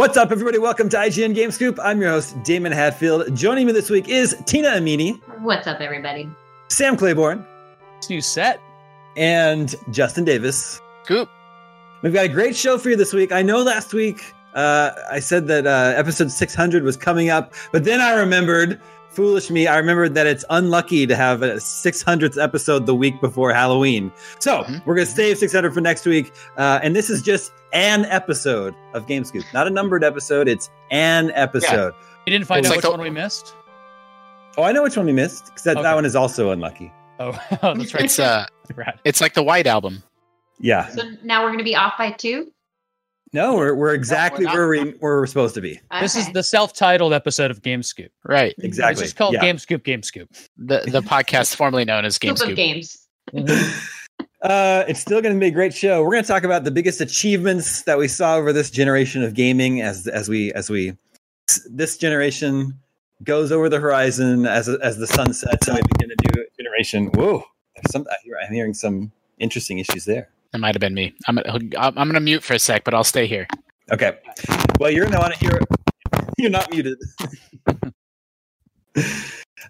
What's up, everybody? Welcome to IGN Game Scoop. I'm your host, Damon Hatfield. Joining me this week is Tina Amini. What's up, everybody? Sam Claiborne. It's new set. And Justin Davis. Scoop. We've got a great show for you this week. I know last week I said that episode 600 was coming up, but then I remembered, foolish me, I remembered that it's unlucky to have a 600th episode the week before Halloween. So we're going to save 600 for next week. And this is just an episode of Game Scoop. Not a numbered episode. It's an episode. Yeah. You didn't find out which one we missed? Oh, I know which one we missed, because that one is also unlucky. Oh, that's right. It's like the White Album. Yeah. So now we're going to be off by two? No, we're exactly where we're supposed to be. Okay. This is the self-titled episode of Game Scoop. Right. Exactly. It's just called Game Scoop, Game Scoop. The podcast formerly known as Game Scoop. Of Games. It's still going to be a great show. We're going to talk about the biggest achievements that we saw over this generation of gaming as this generation goes over the horizon as the sun sets and we begin a new generation. Whoa. I'm hearing some interesting issues there. It might have been me. I'm going to mute for a sec, but I'll stay here. Okay. Well, you're not here. You're not muted.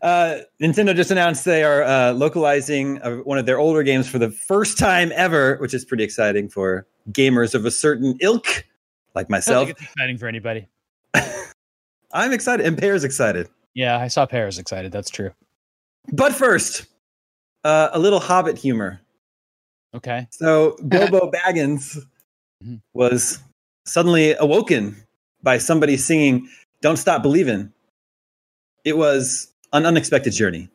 Nintendo just announced they are localizing one of their older games for the first time ever, which is pretty exciting for gamers of a certain ilk, like myself. I don't think it's exciting for anybody. I'm excited, and Pear's excited. Yeah, I saw Pear's excited. That's true. But first, a little Hobbit humor. Okay. So Bilbo Baggins was suddenly awoken by somebody singing Don't Stop Believin. It was an unexpected journey.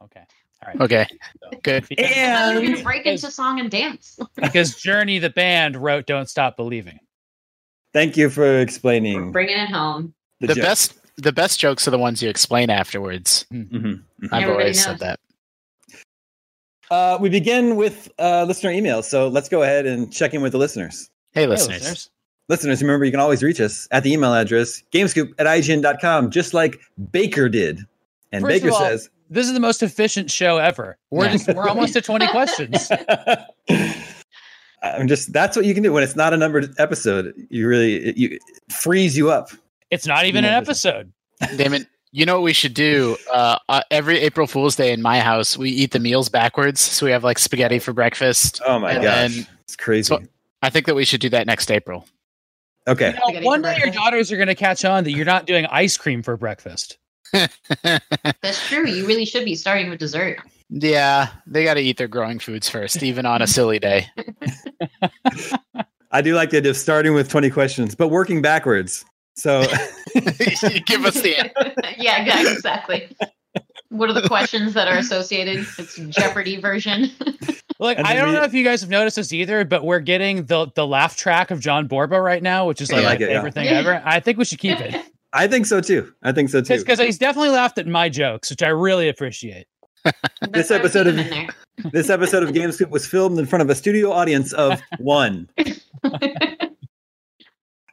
Okay. All right. Okay. So, good. And you break into song and dance. Because Journey, the band, wrote Don't Stop Believin. Thank you for explaining. We're bringing it home. The best jokes are the ones you explain afterwards. Mm-hmm. I've always said that. We begin with listener emails, so let's go ahead and check in with the listeners. Hey, listeners. Listeners, remember, you can always reach us at the email address, gamescoop@ign.com, just like Baker did. And first Baker says, this is the most efficient show ever. We're almost at 20 questions. That's what you can do when it's not a numbered episode. It frees you up. It's not even an episode. Damon. You know what we should do? Every April Fool's Day in my house, we eat the meals backwards. So we have like spaghetti for breakfast. Oh my gosh. It's crazy. So I think that we should do that next April. Okay. You know, one day your daughters are going to catch on that you're not doing ice cream for breakfast. That's true. You really should be starting with dessert. Yeah. They got to eat their growing foods first, even on a silly day. I do like the idea of starting with 20 questions, but working backwards. So give us the answer. Yeah, exactly. What are the questions that are associated? It's Jeopardy version. Like, I don't know if you guys have noticed this either, but we're getting the laugh track of John Borba right now, which is my favorite thing ever. I think we should keep it. I think so too. Because he's definitely laughed at my jokes, which I really appreciate. This episode of Game Scoop was filmed in front of a studio audience of one.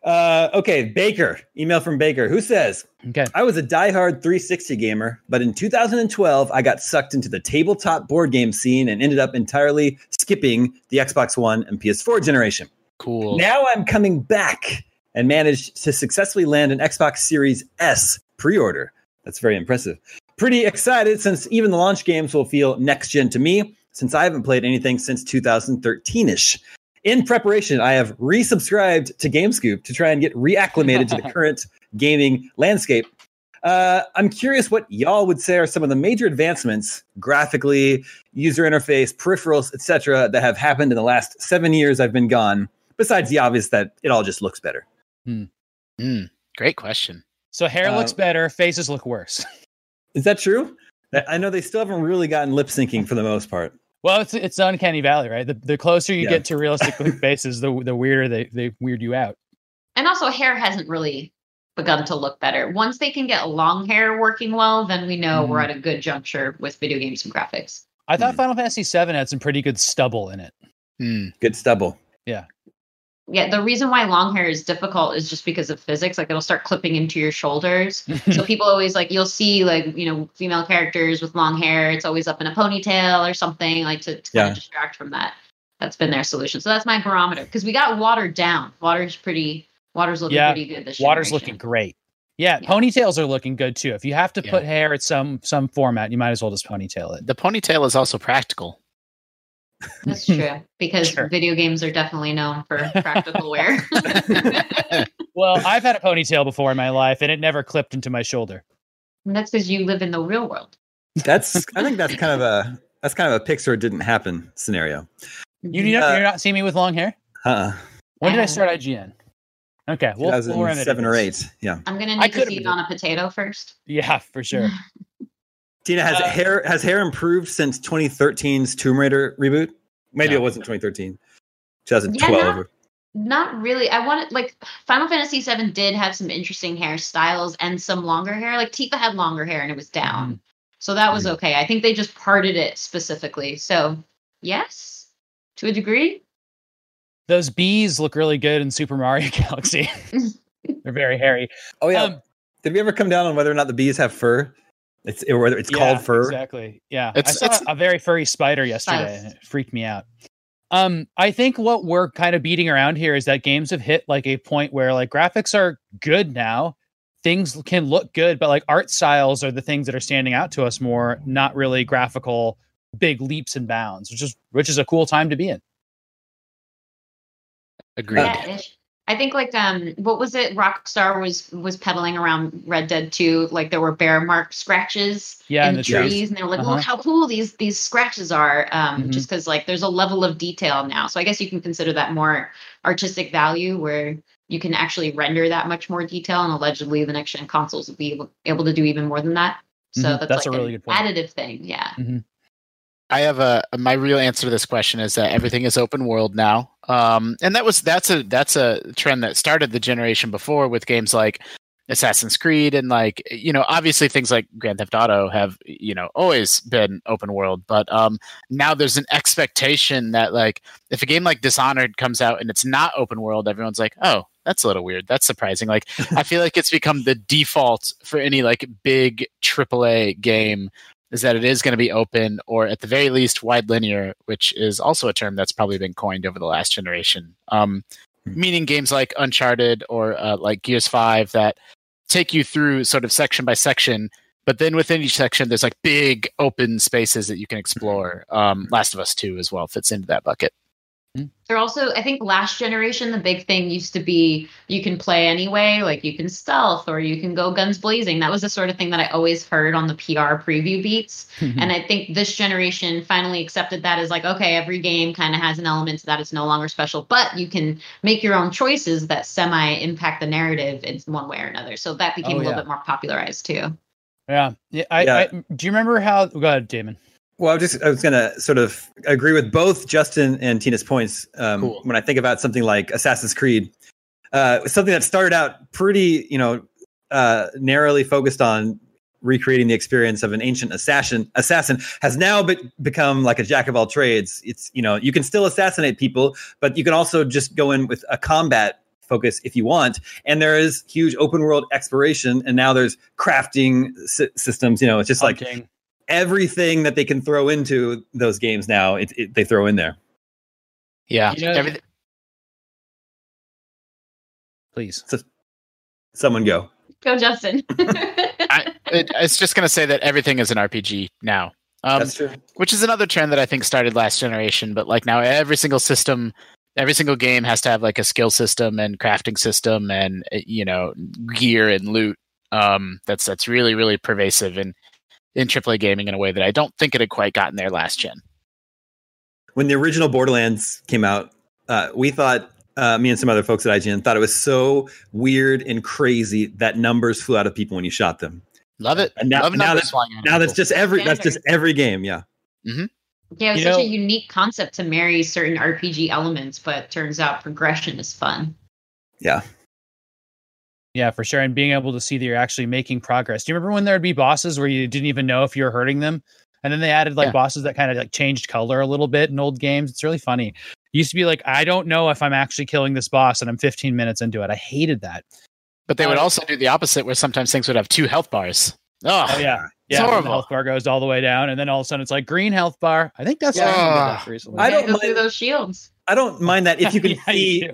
Okay, Baker. Email from Baker, who says, I was a diehard 360 gamer, but in 2012, I got sucked into the tabletop board game scene and ended up entirely skipping the Xbox One and PS4 generation. Cool. Now I'm coming back and managed to successfully land an Xbox Series S pre-order. That's very impressive. Pretty excited since even the launch games will feel next-gen to me since I haven't played anything since 2013-ish. In preparation, I have resubscribed to GameScoop to try and get reacclimated to the current gaming landscape. I'm curious what y'all would say are some of the major advancements, graphically, user interface, peripherals, etc., that have happened in the last 7 years I've been gone, besides the obvious that it all just looks better. Great question. So hair looks better, faces look worse. Is that true? I know they still haven't really gotten lip syncing for the most part. Well, it's uncanny valley, right? The closer you get to realistic faces, the weirder they weird you out. And also, hair hasn't really begun to look better. Once they can get long hair working well, then we know we're at a good juncture with video games and graphics. I thought Final Fantasy VII had some pretty good stubble in it. Good stubble. Yeah. Yeah, the reason why long hair is difficult is just because of physics. Like, it'll start clipping into your shoulders. So people always, like, you'll see, like, you know, female characters with long hair. It's always up in a ponytail or something, like, to kind of distract from that. That's been their solution. So that's my barometer. Because we got watered down. Water's pretty Water's looking pretty good this year. Water's looking great. Yeah, ponytails are looking good too. If you have to put hair at some format, you might as well just ponytail it. The ponytail is also practical. That's true, because video games are definitely known for practical wear. Well, I've had a ponytail before in my life, and it never clipped into my shoulder. And that's because you live in the real world. I think that's kind of a pixar didn't happen scenario. You're not seeing me with long hair? When did I start IGN? Okay, well, 2007 or 2008. Yeah, I'm gonna need to eat on a potato first. Yeah, for sure. Tina, has hair improved since 2013's Tomb Raider reboot? Maybe it wasn't 2013, 2012. Yeah, not really. I wanted, like, Final Fantasy VII did have some interesting hairstyles and some longer hair. Like, Tifa had longer hair and it was down. So that was okay. I think they just parted it specifically. So, yes, to a degree. Those bees look really good in Super Mario Galaxy. They're very hairy. Oh, yeah. Did we ever come down on whether or not the bees have fur? It's called fur. Exactly. Yeah. I saw a very furry spider yesterday and it freaked me out. I think what we're kind of beating around here is that games have hit like a point where like graphics are good now. Things can look good, but like art styles are the things that are standing out to us more, not really graphical big leaps and bounds, which is a cool time to be in. Agreed. Yeah, I think like what was it? Rockstar was peddling around Red Dead 2. Like there were bear mark scratches in the trees, and they were like, "Look how cool these scratches are!" Just because like there's a level of detail now. So I guess you can consider that more artistic value, where you can actually render that much more detail, and allegedly the next gen consoles will be able to do even more than that. So that's like a really good point. Additive thing. Yeah. Mm-hmm. I have my real answer to this question is that everything is open world now. And that's a trend that started the generation before with games like Assassin's Creed and like, you know, obviously things like Grand Theft Auto have, you know, always been open world, but now there's an expectation that like if a game like Dishonored comes out and it's not open world, everyone's like, oh, that's a little weird. That's surprising. Like I feel like it's become the default for any like big AAA game is that it is going to be open or at the very least wide linear, which is also a term that's probably been coined over the last generation. Meaning games like Uncharted or like Gears 5 that take you through sort of section by section, but then within each section, there's like big open spaces that you can explore. Last of Us 2 as well fits into that bucket. They're also, I think last generation, the big thing used to be you can play anyway, like you can stealth or you can go guns blazing. That was the sort of thing that I always heard on the PR preview beats. And I think this generation finally accepted that as like, okay, every game kind of has an element to that. It's no longer special, but you can make your own choices that semi impact the narrative in one way or another. So that became a little bit more popularized too. Do you remember how, go ahead, Damon. Well, I was going to sort of agree with both Justin and Tina's points cool. When I think about something like Assassin's Creed, something that started out pretty, you know, narrowly focused on recreating the experience of an ancient assassin has now become like a jack of all trades. It's, you know, you can still assassinate people, but you can also just go in with a combat focus if you want. And there is huge open world exploration. And now there's crafting systems, you know, it's just Hunting. Like... everything that they can throw into those games now, they throw in there. Yeah. You know, please. So, someone go. Go, Justin. It's just going to say that everything is an RPG now. That's true. Which is another trend that I think started last generation, but like now every single system... Every single game has to have like a skill system and crafting system and, you know, gear and loot. That's really, really pervasive and in AAA gaming in a way that I don't think it had quite gotten there last gen. When the original Borderlands came out, we thought, me and some other folks at IGN, thought it was so weird and crazy that numbers flew out of people when you shot them. Love it. And that's just every game, yeah. Mm-hmm. Yeah, it was such a unique concept to marry certain RPG elements, but turns out progression is fun. Yeah. Yeah, for sure. And being able to see that you're actually making progress. Do you remember when there'd be bosses where you didn't even know if you were hurting them? And then they added like bosses that kind of like changed color a little bit in old games. It's really funny. It used to be like, I don't know if I'm actually killing this boss and I'm 15 minutes into it. I hated that. But they would also do the opposite where sometimes things would have two health bars. Oh yeah. Yeah, it's horrible. The health bar goes all the way down and then all of a sudden it's like green health bar. I think that's recently. I don't mind those shields. I don't mind that if you can see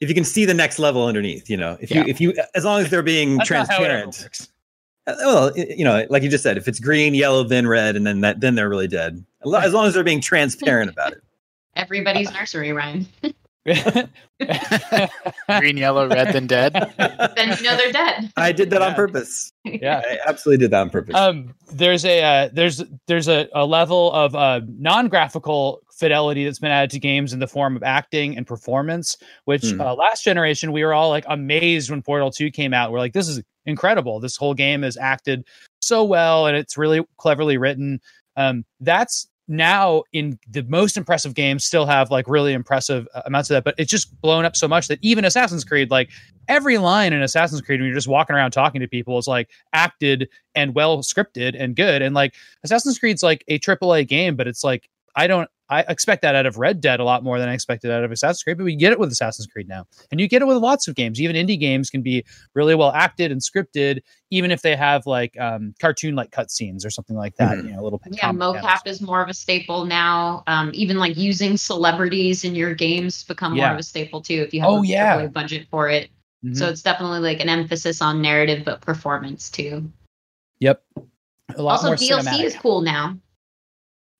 if you can see the next level underneath, you know, if you, as long as they're being transparent. Well, you know, like you just said, if it's green, yellow, then red, and then that, then they're really dead. As long as they're being transparent about it. Everybody's nursery rhyme. Green, yellow, red, then dead. Then you know they're dead. I did that on purpose. Yeah, I absolutely did that on purpose. There's a level of non-graphical fidelity that's been added to games in the form of acting and performance, which last generation we were all like amazed when Portal 2 came out. We're like, this is incredible. This whole game is acted so well and it's really cleverly written. That's now in the most impressive games still have like really impressive amounts of that, but it's just blown up so much that even Assassin's Creed, like every line in Assassin's Creed when you're just walking around talking to people is like acted and well scripted and good. And like Assassin's Creed's like a AAA game, but it's like I expect that out of Red Dead a lot more than I expected out of Assassin's Creed, but we get it with Assassin's Creed now. And you get it with lots of games. Even indie games can be really well acted and scripted, even if they have like cartoon-like cutscenes or something like that. You know, a little mocap is more of a staple now. Even like using celebrities in your games become more of a staple too if you have a budget for it. Mm-hmm. So it's definitely like an emphasis on narrative but performance too. Yep. A lot also, more DLC cinematic. Is cool now.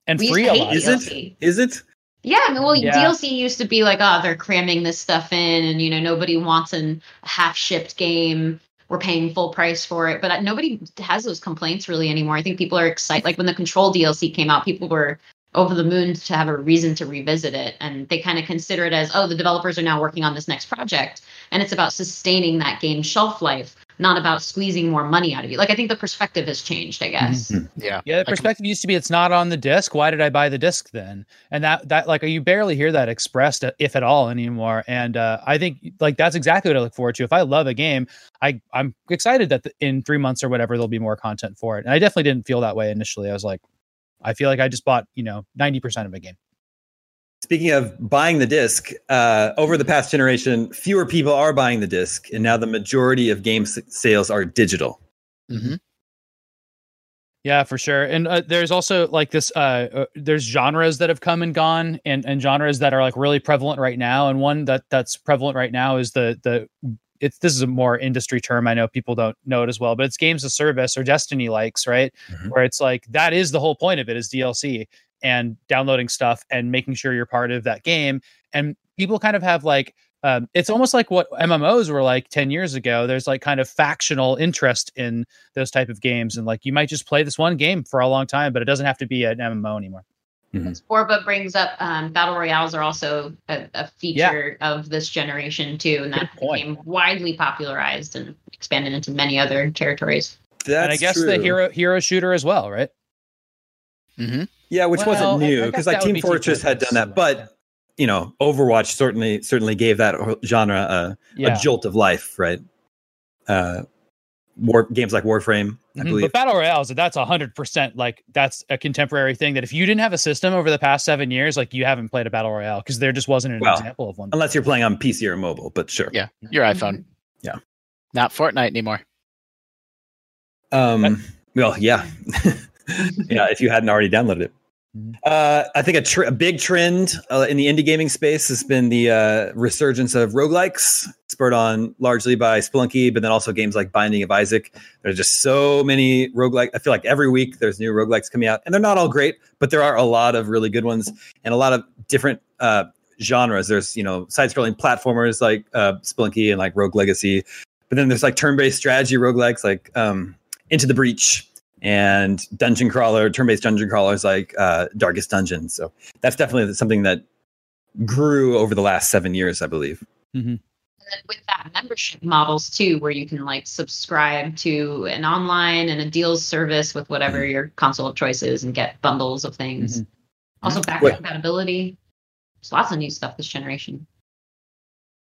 And we free a lot. Is it? Yeah, I mean, DLC used to be like, oh, they're cramming this stuff in, and you know, nobody wants a half-shipped game. We're paying full price for it, but nobody has those complaints really anymore. I think people are excited. Like when the Control DLC came out, people were over the moon to have a reason to revisit it, and they kind of consider it as, oh, the developers are now working on this next project, and it's about sustaining that game's shelf life, not about squeezing more money out of you. Like, I think the perspective has changed, I guess. Mm-hmm. Yeah. Yeah. The perspective used to be, it's not on the disc. Why did I buy the disc then? And that like, you barely hear that expressed, if at all, anymore. And I think like, that's exactly what I look forward to. If I love a game, I'm excited that in 3 months or whatever, there'll be more content for it. And I definitely didn't feel that way initially. I was like, I feel like I just bought, you know, 90% of a game. Speaking of buying the disc, over the past generation, fewer people are buying the disc, and now the majority of game sales are digital. Mm-hmm. Yeah, for sure. And there's also like this, there's genres that have come and gone, and genres that are like really prevalent right now. And one that's prevalent right now is this is a more industry term. I know people don't know it as well, but it's games of service or Destiny likes, right? Mm-hmm. Where it's like, that is the whole point of it, is DLC and downloading stuff and making sure you're part of that game. And people kind of have like, it's almost like what MMOs were like 10 years ago. There's like kind of factional interest in those type of games. And like, you might just play this one game for a long time, but it doesn't have to be an MMO anymore. Mm-hmm. Borba brings up battle royales are also a feature of this generation too, and that became widely popularized and expanded into many other territories. That's and I guess true. The hero shooter as well, right? Mm-hmm. Yeah, which wasn't new, because like Team Fortress had done that, but you know, Overwatch certainly gave that genre a jolt of life, right? Games like Warframe, I believe. But battle royales, that's 100% like that's a contemporary thing. That if you didn't have a system over the past 7 years, like you haven't played a battle royale, because there just wasn't an example of one. Unless you're playing on PC or mobile, but sure. Yeah, your iPhone. Yeah, not Fortnite anymore. Well, yeah. Yeah, if you hadn't already downloaded it. I think a big trend in the indie gaming space has been the resurgence of roguelikes, spurred on largely by Spelunky, but then also games like Binding of Isaac. There's just so many roguelikes. I feel like every week there's new roguelikes coming out, and they're not all great, but there are a lot of really good ones and a lot of different genres. There's, you know, side-scrolling platformers like Spelunky and like Rogue Legacy, but then there's like turn-based strategy roguelikes like Into the Breach, and turn-based dungeon crawlers like Darkest Dungeon. So that's definitely something that grew over the last 7 years, I believe. Mm-hmm. And then with that, membership models too, where you can like subscribe to an online and a deals service with whatever your console of choice is and get bundles of things. Mm-hmm. Also backward compatibility. There's lots of new stuff this generation.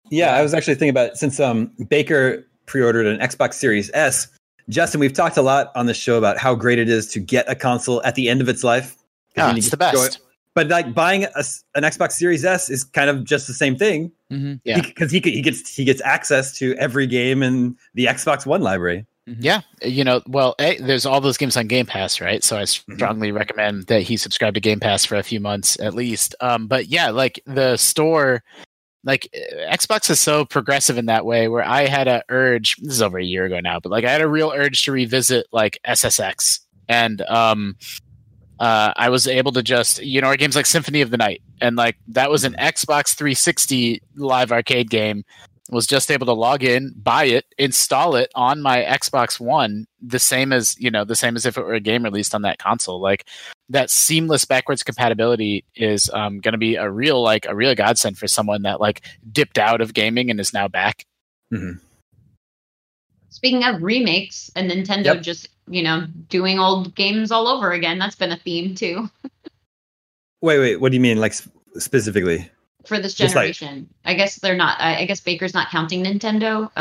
Yeah, I was actually thinking about it, since Baker pre-ordered an Xbox Series S, Justin, we've talked a lot on this show about how great it is to get a console at the end of its life. Oh, it's the best. But like buying an Xbox Series S is kind of just the same thing. Mm-hmm. Yeah, because he gets access to every game in the Xbox One library. Mm-hmm. Yeah, you know, well, there's all those games on Game Pass, right? So I strongly recommend that he subscribe to Game Pass for a few months at least. But yeah, like the store like Xbox is so progressive in that way where I had a urge, this is over a year ago now, but like I had a real urge to revisit like SSX, and I was able to just, you know, our games like Symphony of the Night, and like that was an Xbox 360 live arcade game. Was just able to log in, buy it, install it on my Xbox One, the same as if it were a game released on that console. Like that seamless backwards compatibility is going to be a real godsend for someone that like dipped out of gaming and is now back. Mm-hmm. Speaking of remakes and Nintendo just, you know, doing old games all over again, that's been a theme too. Wait, what do you mean? Like specifically? For this generation, like, I guess they're not. I guess Baker's not counting Nintendo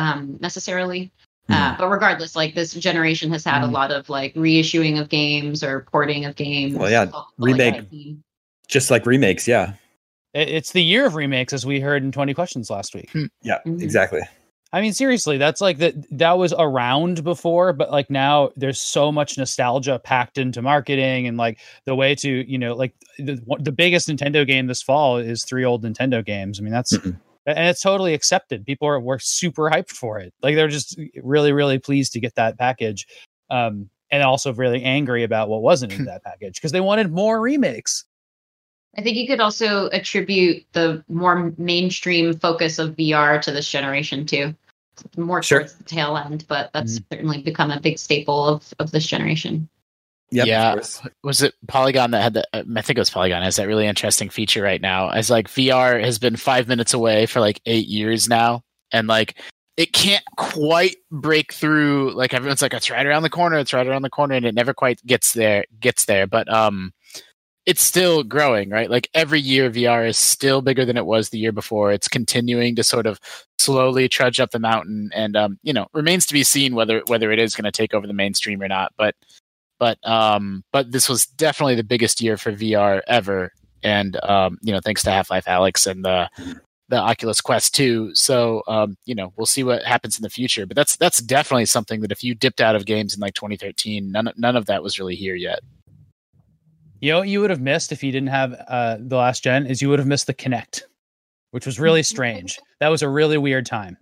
necessarily, but regardless, like this generation has had a lot of like reissuing of games or porting of games. Well, yeah, remakes. Yeah, it's the year of remakes, as we heard in 20 Questions last week. Yeah, exactly. I mean, seriously, that's like that was around before, but like now there's so much nostalgia packed into marketing, and like the way to, you know, like the biggest Nintendo game this fall is 3 old Nintendo games. I mean, that's and it's totally accepted. People were super hyped for it. Like they're just really, really pleased to get that package, and also really angry about what wasn't in that package because they wanted more remakes. I think you could also attribute the more mainstream focus of VR to this generation too. More towards the tail end, but that's certainly become a big staple of this generation. Yep, yeah. Was it Polygon that had the, I think it was Polygon, has that really interesting feature right now. As like VR has been 5 minutes away for like 8 years now. And like, it can't quite break through. Like everyone's like, it's right around the corner. And it never quite gets there. But, it's still growing, right? Like every year VR is still bigger than it was the year before. It's continuing to sort of slowly trudge up the mountain, and you know, remains to be seen whether it is going to take over the mainstream or not. But this was definitely the biggest year for VR ever. And you know, thanks to Half-Life Alyx and the Oculus Quest 2. So you know, we'll see what happens in the future, but that's definitely something that if you dipped out of games in like 2013, none of that was really here yet. You know what you would have missed if you didn't have the last gen is you would have missed the Kinect, which was really strange. That was a really weird time.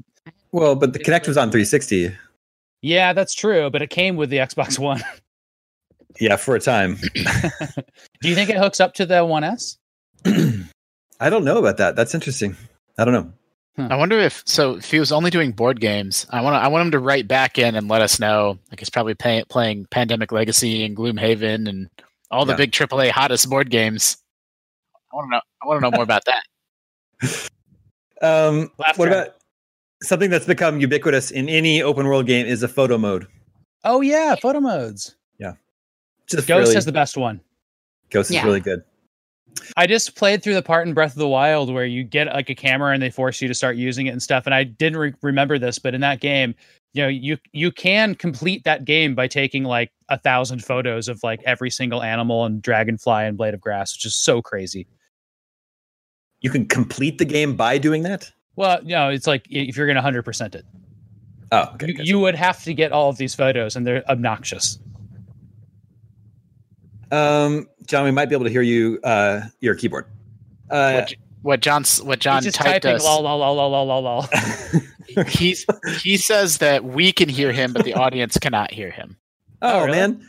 Well, but the Kinect was on 360. Yeah, that's true. But it came with the Xbox One. Yeah, for a time. Do you think it hooks up to the One S? I don't know about that. That's interesting. I don't know. Huh. I wonder if he was only doing board games, I want him to write back in and let us know. Like he's probably playing Pandemic Legacy and Gloomhaven and all the big AAA hottest board games. I want to know more about that. What about something that's become ubiquitous in any open world game is a photo mode. Oh yeah, photo modes. Yeah. Just Ghost has the best one. Ghost is really good. I just played through the part in Breath of the Wild where you get like a camera and they force you to start using it and stuff. And I didn't remember this, but in that game, you know, you can complete that game by taking like 1,000 photos of like every single animal and dragonfly and blade of grass, which is so crazy. You can complete the game by doing that? Well, no, it's like if you're going to 100% it. Oh, okay, you would have to get all of these photos, and they're obnoxious. John, we might be able to hear you, your keyboard. What John he's just typing, lol. He says that we can hear him, but the audience cannot hear him. Oh really? Man,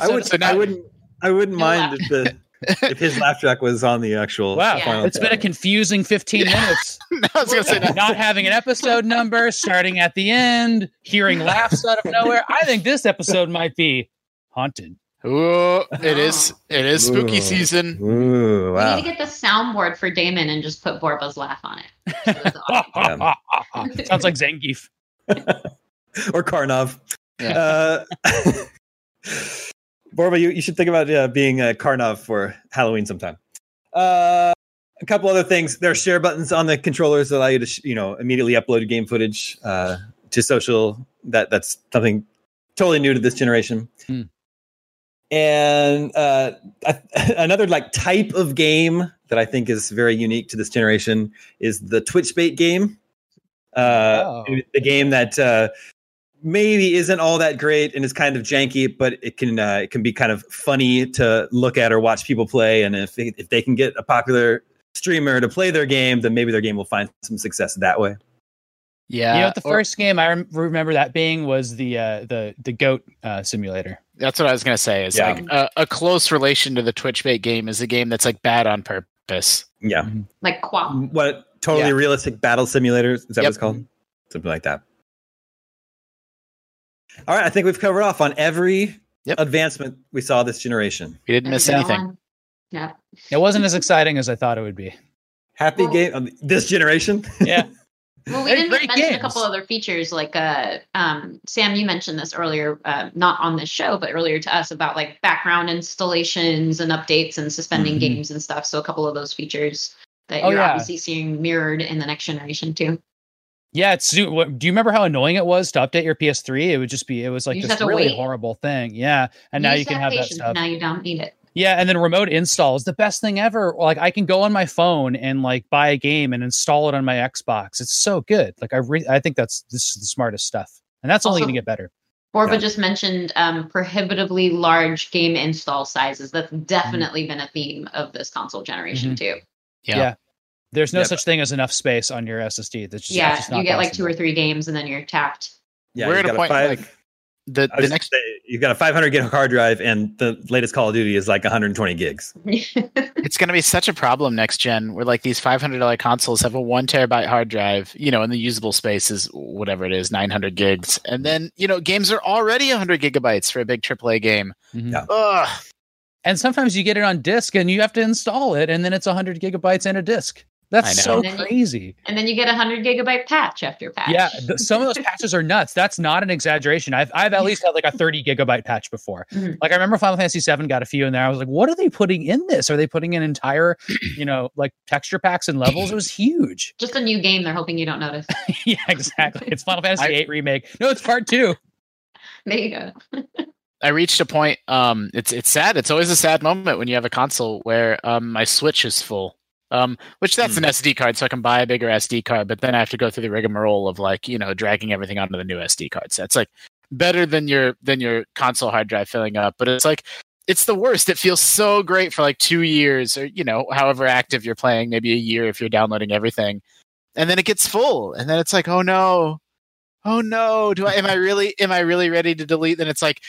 I wouldn't mind if his laugh track was on the actual. Wow, it's been a confusing 15 minutes. No, I was going to say not having an episode number, starting at the end, hearing laughs out of nowhere. I think this episode might be haunted. Ooh, it is spooky season. Ooh, wow. We need to get the soundboard for Damon and just put Borba's laugh on it. It sounds like Zangief. Or Karnov. Yeah. Borba, you should think about being a Karnov for Halloween sometime. A couple other things. There are share buttons on the controllers that allow you to immediately upload game footage to social. That's something totally new to this generation. Mm. And another like type of game that I think is very unique to this generation is the Twitch bait game. The game that maybe isn't all that great and is kind of janky, but it can be kind of funny to look at or watch people play. And if they can get a popular streamer to play their game, then maybe their game will find some success that way. Yeah, you know what the first game I remember that being was the goat simulator. That's what I was gonna say. Is like a close relation to the Twitch bait game is a game that's like bad on purpose. Yeah, like what totally realistic battle simulators? Is that what it's called? Something like that. All right, I think we've covered off on every advancement we saw this generation. We didn't miss anything. Yeah, it wasn't as exciting as I thought it would be. Happy game this generation. Yeah. Well, we didn't mention a couple other features, like Sam, you mentioned this earlier, not on this show, but earlier to us about like background installations and updates and suspending games and stuff. So a couple of those features that you're obviously seeing mirrored in the next generation too. Yeah, it's. Do you remember how annoying it was to update your PS3? It would just be. It was like this really horrible thing. Yeah, and now you can have that stuff. Now you don't need it. Yeah, and then remote install is the best thing ever. Like I can go on my phone and like buy a game and install it on my Xbox. It's so good. Like I think this is the smartest stuff, and that's also only going to get better. Borba just mentioned prohibitively large game install sizes. That's definitely been a theme of this console generation too. Yeah. There's no such thing as enough space on your SSD. That's just, that's just not you get possible. Like 2 or 3 games and then you're tapped. Yeah, we're at a point like. The next day, you've got a 500 gig hard drive, and the latest Call of Duty is like 120 gigs. It's going to be such a problem next gen, where like these $500 consoles have a 1 terabyte hard drive, you know, and the usable space is whatever it is, 900 gigs, and then you know games are already 100 gigabytes for a big AAA game. Yeah. Ugh. And sometimes you get it on disc, and you have to install it, and then it's 100 gigabytes and a disc. That's so crazy. And then you get 100 gigabyte patch after patch. Yeah, some of those patches are nuts. That's not an exaggeration. I've at least had like a 30 gigabyte patch before. Like I remember Final Fantasy VII got a few in there. I was like, what are they putting in this? Are they putting in entire, you know, like texture packs and levels? It was huge. Just a new game. They're hoping you don't notice. Yeah, exactly. It's Final Fantasy VIII remake. No, it's part 2. There you go. I reached a point. It's sad. It's always a sad moment when you have a console where my Switch is full. Which that's an SD card, so I can buy a bigger SD card, but then I have to go through the rigmarole of like, you know, dragging everything onto the new SD card. So it's like better than your console hard drive filling up, but it's like, it's the worst. It feels so great for like 2 years or, you know, however active you're playing, maybe a year if you're downloading everything, and then it gets full. And then it's like, oh no, am I really ready to delete? Then it's like,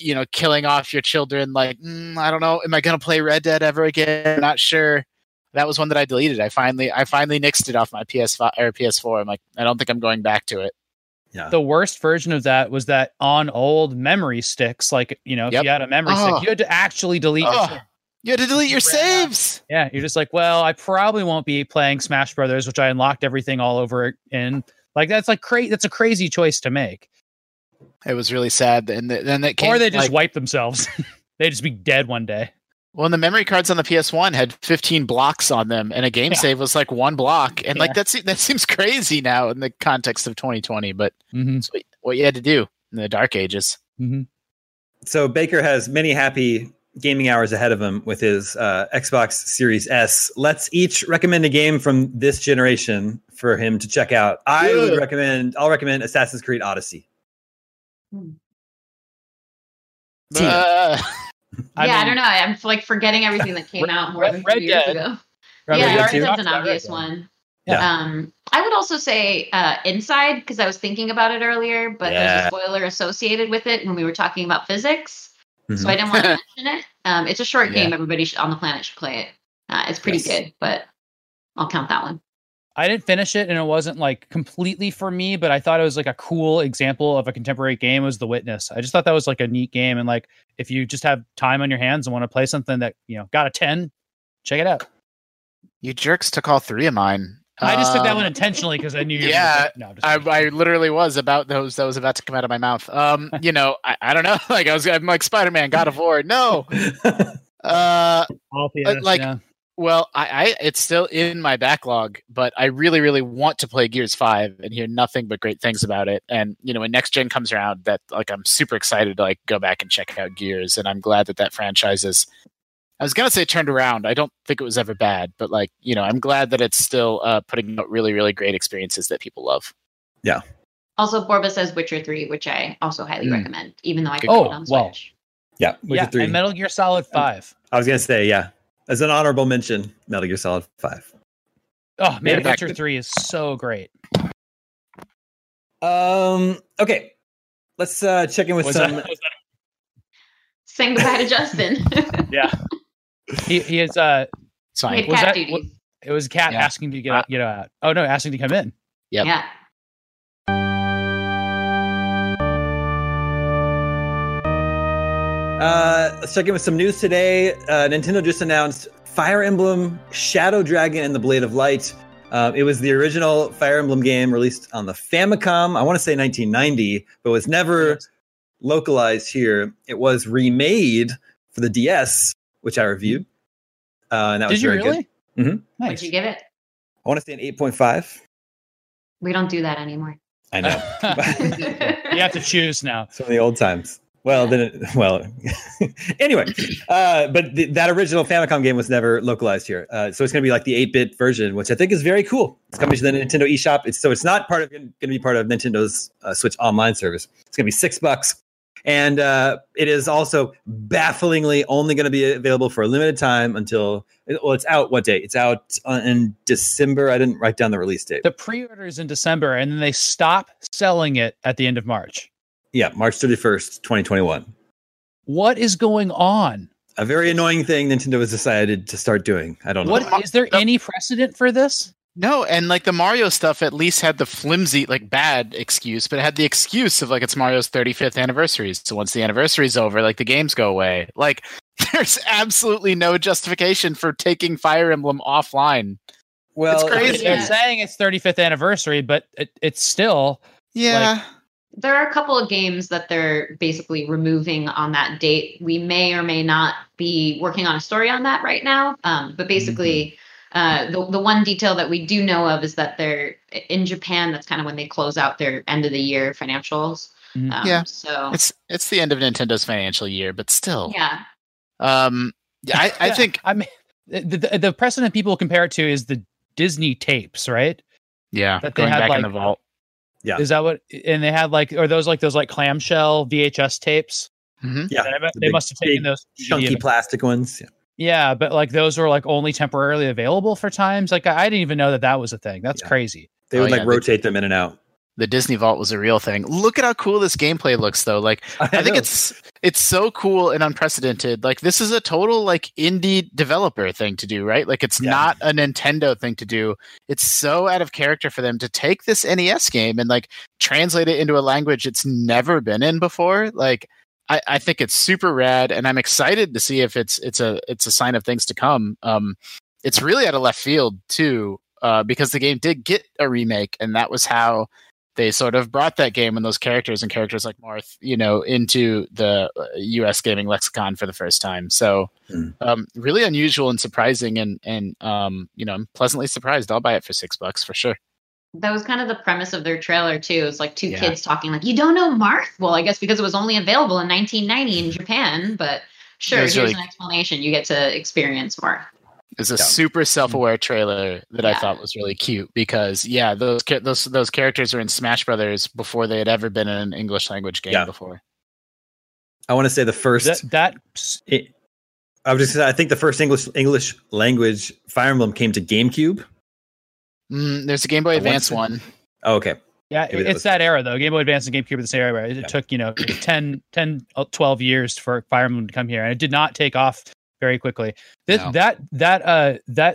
you know, killing off your children. Like, I don't know. Am I going to play Red Dead ever again? I'm not sure. That was one that I deleted. I finally nixed it off my PS5 or PS4. I'm like, I don't think I'm going back to it. Yeah. The worst version of that was that on old memory sticks, like, you know, if you had a memory stick, you had to actually delete it. You had to delete your saves. Yeah. You're just like, well, I probably won't be playing Smash Brothers, which I unlocked everything all over in. Like, that's like that's a crazy choice to make. It was really sad. And then that came. Or they just wipe themselves. They just be dead one day. Well, and the memory cards on the PS1 had 15 blocks on them, and a game save was like 1 block. And like that seems crazy now in the context of 2020, but it's what you had to do in the dark ages. So Baker has many happy gaming hours ahead of him with his Xbox Series S. Let's each recommend a game from this generation for him to check out. I would recommend. I'll recommend Assassin's Creed Odyssey. I mean, I don't know. I'm like forgetting everything that came out more than 2 years ago. Red Dead's an obvious one. Yeah. I would also say Inside, because I was thinking about it earlier, but there's a spoiler associated with it when we were talking about physics, so I didn't want to mention it. It's a short game. Everybody on the planet should play it. It's pretty good, but I'll count that one. I didn't finish it, and it wasn't like completely for me, but I thought it was like a cool example of a contemporary game was The Witness. I just thought that was like a neat game. And like, if you just have time on your hands and want to play something that, you know, got a 10, check it out. You jerks took all 3 of mine. I just took that one intentionally because I knew you I literally was about those that was about to come out of my mouth. You know, I don't know. Like I'm like Spider-Man, God of War. No. Well, it's still in my backlog, but I really, really want to play Gears 5 and hear nothing but great things about it. And, you know, when next gen comes around, that like I'm super excited to like go back and check out Gears. And I'm glad that franchise is, I was going to say turned around. I don't think it was ever bad, but like, you know, I'm glad that it's still putting out really, really great experiences that people love. Yeah. Also, Borba says Witcher 3, which I also highly recommend, even though I can play it on Switch. Yeah, Witcher 3. And Metal Gear Solid 5. I was going to say, As an honorable mention, Metal Gear Solid 5. Oh man, Witcher 3 is so great. Okay. Let's check in with saying goodbye to Justin. Yeah. He is He was it was a cat asking to get out. Oh no, asking to come in. Yep. Yeah. Let's check in with some news today. Nintendo just announced Fire Emblem, Shadow Dragon, and the Blade of Light. It was the original Fire Emblem game released on the Famicom. I want to say 1990, but was never localized here. It was remade for the DS, which I reviewed. And that was very good. Did you really? Mm-hmm. Nice. What'd you give it? I want to say an 8.5. We don't do that anymore. I know. You have to choose now. Some of the old times. Well, then, anyway, but that original Famicom game was never localized here. So it's going to be like the 8-bit version, which I think is very cool. It's coming to the Nintendo eShop. It's not going to be part of Nintendo's Switch online service. It's going to be $6. And it is also bafflingly only going to be available for a limited time until, well, it's out what day? It's out in December. I didn't write down the release date. The pre-order is in December, and then they stop selling it at the end of March. Yeah, March 31st, 2021. What is going on? A very annoying thing Nintendo has decided to start doing. I don't know. What is there any precedent for this? No, and like the Mario stuff at least had the flimsy, like bad excuse, but it had the excuse of like it's Mario's 35th anniversary. So once the anniversary's over, like the games go away. Like there's absolutely no justification for taking Fire Emblem offline. Well, it's crazy. They're saying it's 35th anniversary, but it's still like, there are a couple of games that they're basically removing on that date. We may or may not be working on a story on that right now. But basically, the one detail that we do know of is that they're in Japan. That's kind of when they close out their end of the year financials. So it's the end of Nintendo's financial year, but still. Yeah. I think I mean the precedent people compare it to is the Disney tapes, right? Yeah. That going back in the vault. Yeah. Is that what? And they had like, are those like clamshell VHS tapes? Mm-hmm. Yeah. They must have taken those chunky plastic ones. Yeah, but like those were like only temporarily available for times. Like I didn't even know that was a thing. That's crazy. They would rotate them in and out. The Disney Vault was a real thing. Look at how cool this gameplay looks, though. Like I think it's so cool and unprecedented. Like this is a total like indie developer thing to do, right? Like it's not a Nintendo thing to do. It's so out of character for them to take this NES game and like translate it into a language it's never been in before. Like I think it's super rad, and I'm excited to see if it's a sign of things to come. It's really out of left field too, because the game did get a remake, and that was how they sort of brought that game and those characters and characters like Marth, you know, into the U.S. gaming lexicon for the first time. So really unusual and surprising, and you know, I'm pleasantly surprised. I'll buy it for $6 for sure. That was kind of the premise of their trailer too. It was like two kids talking like, you don't know Marth? Well, I guess because it was only available in 1990 in Japan, but sure, here's an explanation. You get to experience Marth. It's a super self-aware trailer that I thought was really cute because, those characters are in Smash Brothers before they had ever been in an English language game before. I want to say the first I think the first English language Fire Emblem came to GameCube. There's a Game Boy Advance one. Oh, okay. Yeah, it's that era though. Game Boy Advance and GameCube are the same era. It took 10-12 years for Fire Emblem to come here, and it did not take off very quickly. That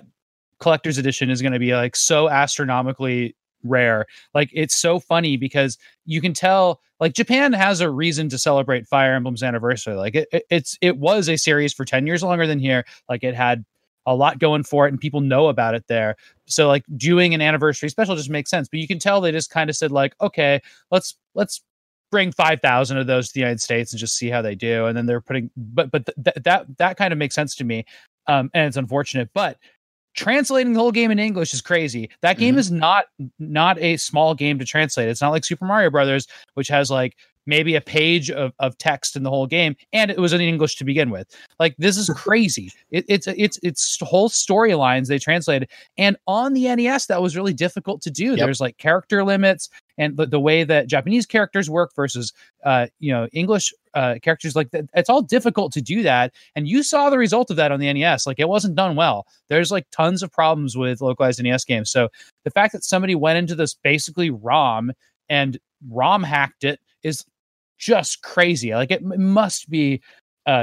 collector's edition is going to be like so astronomically rare. Like it's so funny because you can tell like Japan has a reason to celebrate Fire Emblem's anniversary. Like it was a series for 10 years longer than here. Like it had a lot going for it and people know about it there. So like doing an anniversary special just makes sense, but you can tell they just kind of said like, okay, let's bring 5,000 of those to the United States and just see how they do. And then they're putting, but that kind of makes sense to me. And it's unfortunate, but translating the whole game in English is crazy. That game is not a small game to translate. It's not like Super Mario Brothers, which has like maybe a page of text in the whole game, and it was in English to begin with. Like, this is crazy. It's whole storylines they translated, and on the NES that was really difficult to do. Yep. There's like character limits, and the way that Japanese characters work versus English characters, like that, it's all difficult to do that. And you saw the result of that on the NES. Like, it wasn't done well. There's like tons of problems with localized NES games. So the fact that somebody went into this basically ROM and ROM hacked it is just crazy. Like, it must be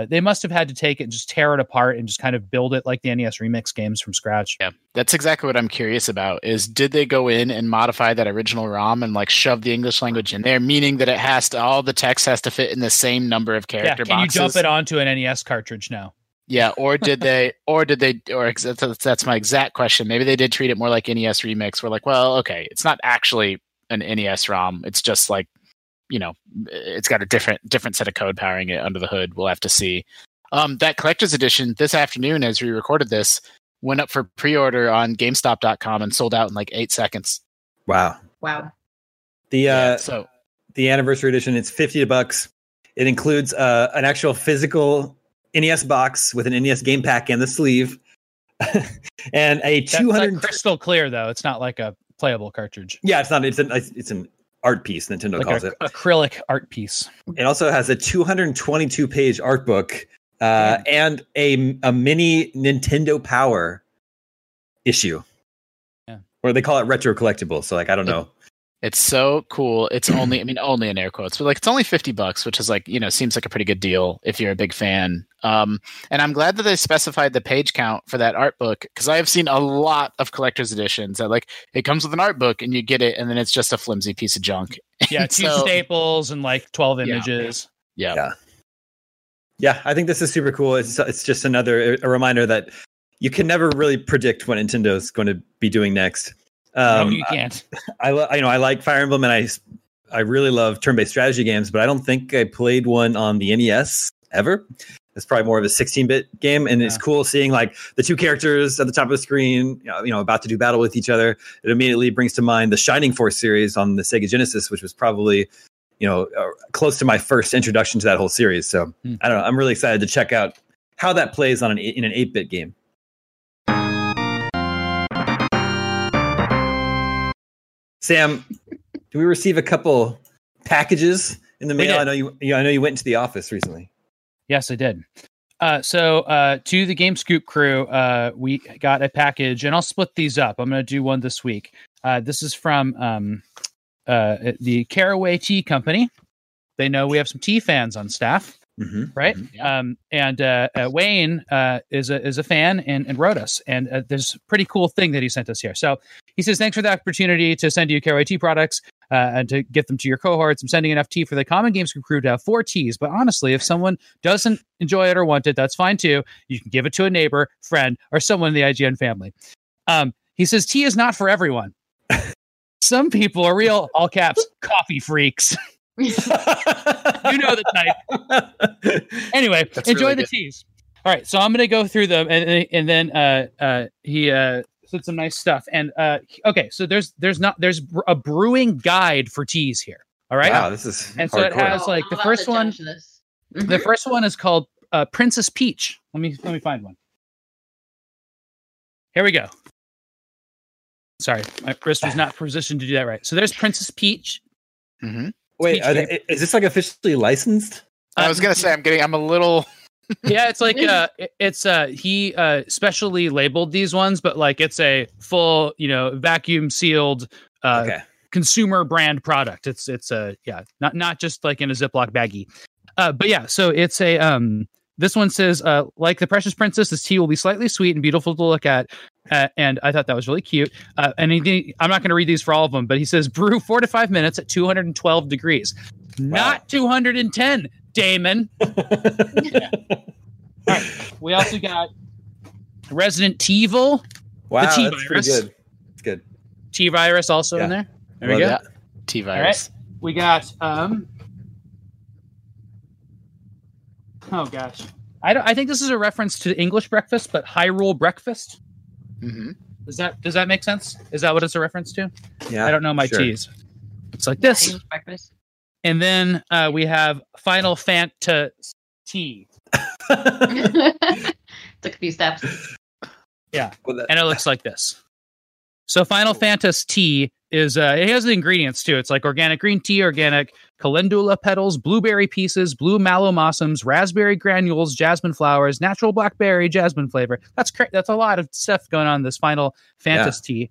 they must have had to take it and just tear it apart and just kind of build it like the NES Remix games from scratch. Yeah, that's exactly what I'm curious about, is did they go in and modify that original ROM and like shove the English language in there, meaning that it has to, all the text has to fit in the same number of character boxes? Yeah, can you dump it onto an NES cartridge now? Yeah, that's my exact question. Maybe they did treat it more like NES Remix. We're like, well, okay, it's not actually an NES ROM. It's just like, you know, it's got a different set of code powering it under the hood. We'll have to see. That collector's edition this afternoon, as we recorded this, went up for pre-order on GameStop.com and sold out in like 8 seconds. Wow. The anniversary edition, it's $50. It includes an actual physical NES box with an NES game pack and the sleeve, and a like crystal clear though. It's not like a playable cartridge. Yeah, it's not. It's an art piece, Nintendo calls it. Acrylic art piece. It also has a 222-page art book and a mini Nintendo Power issue. Yeah. Or they call it retro collectible, so like I don't know. It's so cool. It's only in air quotes, but like it's only $50, which is like, you know, seems like a pretty good deal if you're a big fan. And I'm glad that they specified the page count for that art book, because I have seen a lot of collector's editions that like it comes with an art book and you get it and then it's just a flimsy piece of junk. Yeah, two staples and like 12 images. Yeah. I think this is super cool. It's just a reminder that you can never really predict what Nintendo's going to be doing next. No, you can't. I like Fire Emblem, and I really love turn-based strategy games, but I don't think I played one on the NES ever. It's probably more of a 16-bit game, and it's cool seeing like the two characters at the top of the screen, you know, about to do battle with each other. It immediately brings to mind the Shining Force series on the Sega Genesis, which was probably, you know, close to my first introduction to that whole series. So I don't know. I'm really excited to check out how that plays in an 8-bit game. Sam, do we receive a couple packages in the mail? I know you went into the office recently. Yes, I did. So to the Game Scoop crew, we got a package, and I'll split these up. I'm going to do one this week. This is from the Caraway Tea Company. They know we have some tea fans on staff, right? Yeah. Wayne is a fan and wrote us, and there's a pretty cool thing that he sent us here. So he says, thanks for the opportunity to send you Caraway Tea products and to get them to your cohorts. I'm sending enough tea for the Common Games crew to have 4 teas. But honestly, if someone doesn't enjoy it or want it, that's fine too. You can give it to a neighbor, friend, or someone in the IGN family. He says, tea is not for everyone. Some people are real, all caps, coffee freaks. You know the type. Anyway, that's enjoy really the good teas. All right, so I'm going to go through them, and then he said some nice stuff. And okay, so there's a brewing guide for teas here. All right. Wow, this is and hardcore. So it has like the first one. The first one is called Princess Peach. Let me find one. Here we go. Sorry, my wrist was not positioned to do that right. So there's Princess Peach. Mm-hmm. Wait, is this like officially licensed? I was gonna say I'm a little. Yeah, it's like he specially labeled these ones, but like it's a full, you know, vacuum sealed consumer brand product. It's not just like in a Ziploc baggie. But yeah, so it's a this one says like the Precious Princess, this tea will be slightly sweet and beautiful to look at. And I thought that was really cute. I'm not going to read these for all of them, but he says brew 4 to 5 minutes at 212 degrees, not 210, Damon. Yeah. All right. We also got Resident Evil. Wow, the T-Virus. That's pretty good. It's good. T-Virus also in there. There we go. That. T-Virus. All right. We got. Oh gosh, I think this is a reference to English breakfast, but Hyrule breakfast. Mm-hmm. Does that make sense? Is that what it's a reference to? Yeah, I don't know my teas. It's like this. English breakfast. And then we have Final Fantasy. Took a few steps. Yeah, and it looks like this. So Final Fantasy Tea is, it has the ingredients too. It's like organic green tea, organic calendula petals, blueberry pieces, blue mallow blossoms, raspberry granules, jasmine flowers, natural blackberry, jasmine flavor. That's a lot of stuff going on in this Final Fantasy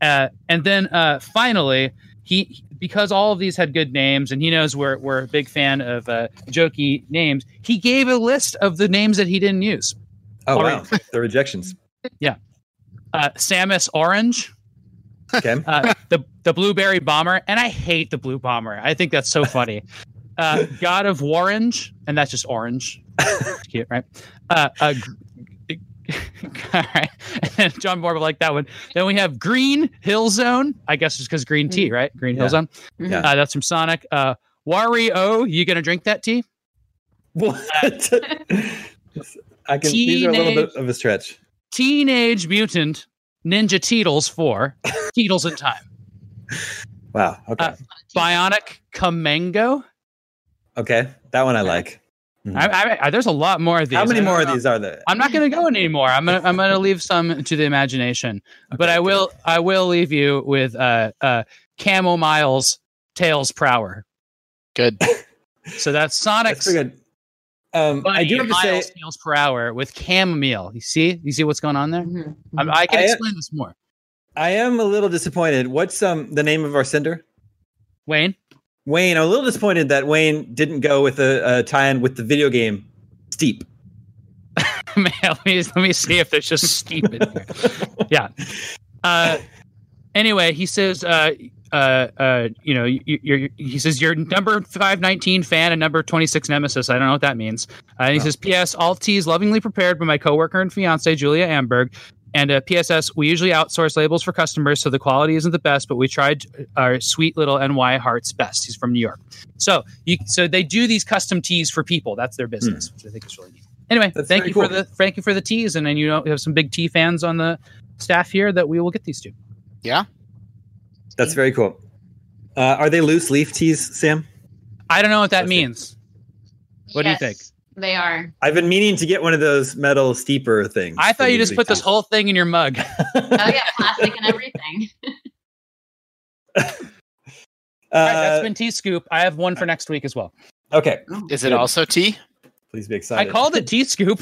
Tea. And then finally, he, because all of these had good names and he knows we're a big fan of jokey names, he gave a list of the names that he didn't use. Oh, orange. Wow. The rejections. Yeah. Samus Orange. Okay. The Blueberry Bomber, and I hate the Blue Bomber. I think that's so funny. God of Warange, and that's just orange. It's cute, right? All right. And John Borba liked that one. Then we have Green Hill Zone. I guess it's because green tea, right? Green Hill Zone. Yeah. That's from Sonic. Wario, you gonna drink that tea? What? I can. These are a little bit of a stretch. Teenage Mutant Ninja Turtles 4, Turtles in Time. Wow. Okay. Bionic Comango. Okay, that one I like. Mm-hmm. I there's a lot more of these. How many more of these are there? I'm not going to go in anymore. I'm gonna leave some to the imagination. Okay, but I will leave you with Camo Miles Tails Prower. Good. So that's Sonic's. That's pretty good. I do have to say, miles per hour with chamomile. You see what's going on there? Mm-hmm. I can explain this more. I am a little disappointed. What's the name of our sender? Wayne. I'm a little disappointed that Wayne didn't go with a tie-in with the video game Steep. Man, let me see if there's just Steep in there. Yeah. Anyway, he says. He says you're number 519 fan and number 26 nemesis. I don't know what that means. And he says, P.S. all teas lovingly prepared by my coworker and fiance Julia Amberg. And P.S.S. we usually outsource labels for customers, so the quality isn't the best, but we tried our sweet little NY heart's best. He's from New York, so they do these custom teas for people. That's their business, which I think is really neat. Anyway, thank you for the teas, and then we have some big tea fans on the staff here that we will get these to. Yeah. That's very cool. Are they loose leaf teas, Sam? I don't know what that means. What do you think? They are. I've been meaning to get one of those metal steeper things. I thought you just put this whole thing in your mug. Oh, yeah, plastic and everything. All right, that's been Tea Scoop. I have one for next week as well. Okay. Is it also tea? Please be excited. I called it Tea Scoop.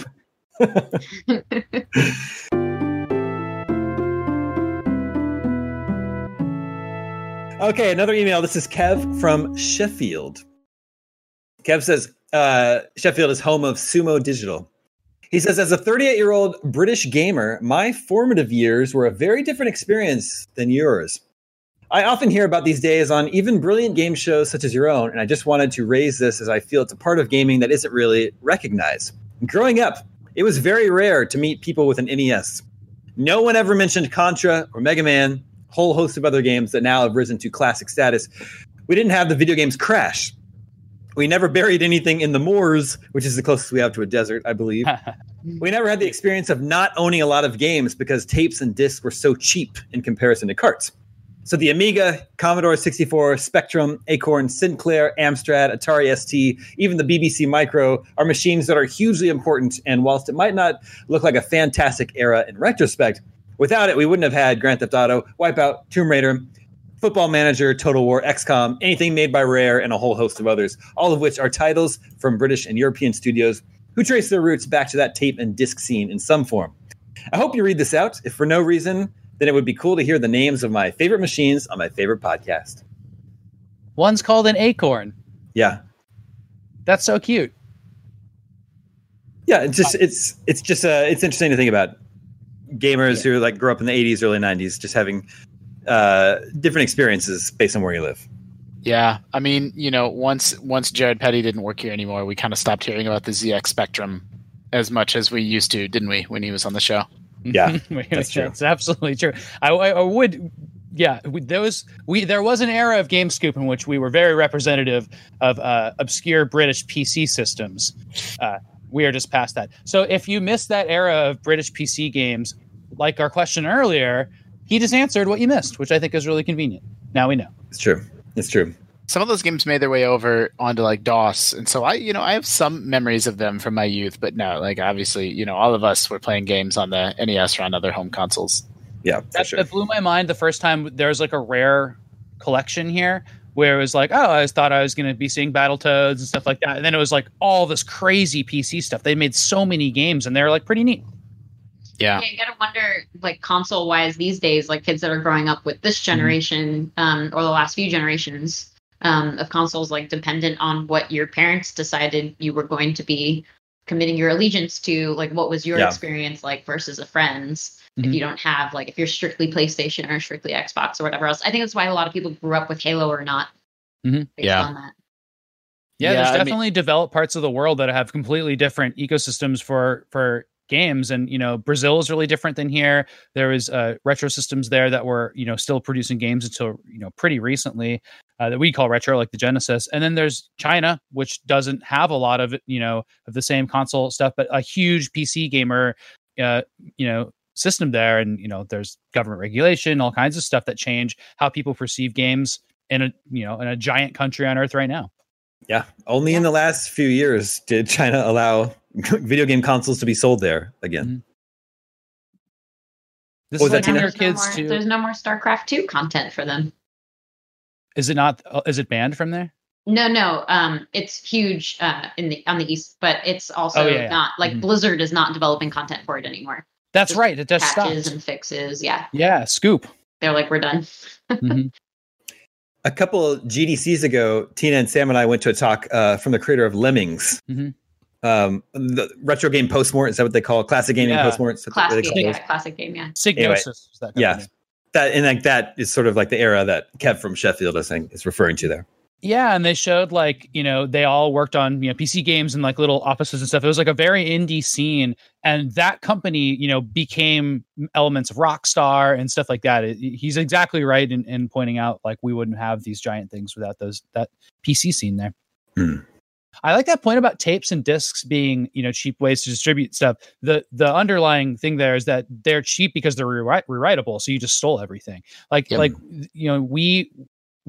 Okay, another email. This is Kev from Sheffield. Kev says, Sheffield is home of Sumo Digital. He says, as a 38-year-old British gamer, my formative years were a very different experience than yours. I often hear about these days on even brilliant game shows such as your own, and I just wanted to raise this as I feel it's a part of gaming that isn't really recognized. Growing up, it was very rare to meet people with an NES. No one ever mentioned Contra or Mega Man, whole host of other games that now have risen to classic status. We didn't have the video games crash. We never buried anything in the moors, which is the closest we have to a desert, I believe. We never had the experience of not owning a lot of games because tapes and discs were so cheap in comparison to carts. So the Amiga, Commodore 64, Spectrum, Acorn, Sinclair, Amstrad, Atari ST, even the BBC Micro are machines that are hugely important. And whilst it might not look like a fantastic era in retrospect, without it, we wouldn't have had Grand Theft Auto, Wipeout, Tomb Raider, Football Manager, Total War, XCOM, anything made by Rare, and a whole host of others, all of which are titles from British and European studios who trace their roots back to that tape and disc scene in some form. I hope you read this out. If for no reason, then it would be cool to hear the names of my favorite machines on my favorite podcast. One's called an Acorn. Yeah. That's so cute. Yeah, it's interesting to think about. Gamers who grew up in the 80s, early 90s, just having different experiences based on where you live. Yeah, I mean, once Jared Petty didn't work here anymore, we kind of stopped hearing about the ZX Spectrum as much as we used to, didn't we, when he was on the show? Yeah, that's absolutely true. I would. Yeah, there was an era of Game Scoop in which we were very representative of obscure British PC systems. We are just past that. So if you missed that era of British PC games, like our question earlier, he just answered what you missed, which I think is really convenient. Now we know. It's true. some of those games made their way over onto like DOS. And so I have some memories of them from my youth, but no, like obviously, all of us were playing games on the NES or on other home consoles. Yeah, sure. It blew my mind the first time there was like a rare collection here where it was like, oh, I thought I was going to be seeing Battletoads and stuff like that. And then it was like all this crazy PC stuff. They made so many games and they're like pretty neat. Yeah, you gotta wonder, like console wise these days, like kids that are growing up with this generation or the last few generations of consoles, like dependent on what your parents decided you were going to be committing your allegiance to, like what was your experience like versus a friend's. If you don't have, like if you're strictly PlayStation or strictly Xbox or whatever else. I think that's why a lot of people grew up with Halo or not. Based on that. Yeah, there's definitely developed parts of the world that have completely different ecosystems for games, and Brazil is really different than here. There was retro systems there that were still producing games until pretty recently that we call retro, like the Genesis. And then there's China, which doesn't have a lot of of the same console stuff, but a huge PC gamer system there. And there's government regulation, all kinds of stuff that change how people perceive games in a in a giant country on Earth right now. Yeah, only in the last few years did China allow video game consoles to be sold there again. This is like younger kids too. There's no more StarCraft 2 content for them. Is it not? Is it banned from there? No. It's huge on the East, but it's also not like Blizzard is not developing content for it anymore. That's just right. It does patches and fixes. Yeah. Yeah. Scoop. They're like, we're done. A couple GDCs ago, Tina and Sam and I went to a talk from the creator of Lemmings. The retro game postmortem, is that what they call it? Classic game and postmortem. Classic game. Psygnosis. Anyway, that is sort of like the era that Kev from Sheffield is referring to there. Yeah, and they showed like they all worked on PC games and like little offices and stuff. It was like a very indie scene, and that company became elements of Rockstar and stuff like that. He's exactly right in pointing out like we wouldn't have these giant things without that PC scene there. I like that point about tapes and discs being, cheap ways to distribute stuff. The underlying thing there is that they're cheap because they're rewritable. So you just stole everything. We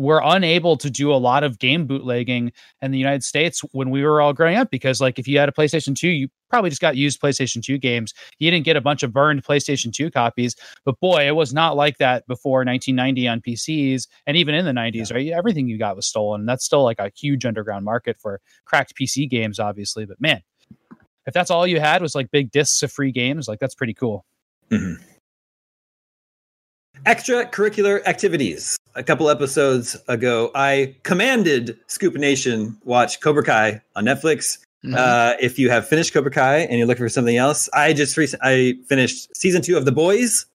were unable to do a lot of game bootlegging in the United States when we were all growing up, because like if you had a PlayStation 2, you probably just got used PlayStation 2 games. You didn't get a bunch of burned PlayStation 2 copies, but boy, it was not like that before 1990 on PCs. And even in the 90s, right? Everything you got was stolen. And that's still like a huge underground market for cracked PC games, obviously. But man, if that's all you had was like big discs of free games, like that's pretty cool. Extracurricular activities. A couple episodes ago, I commanded Scoop Nation watch Cobra Kai on Netflix. If you have finished Cobra Kai and you're looking for something else, I finished season 2 of The Boys,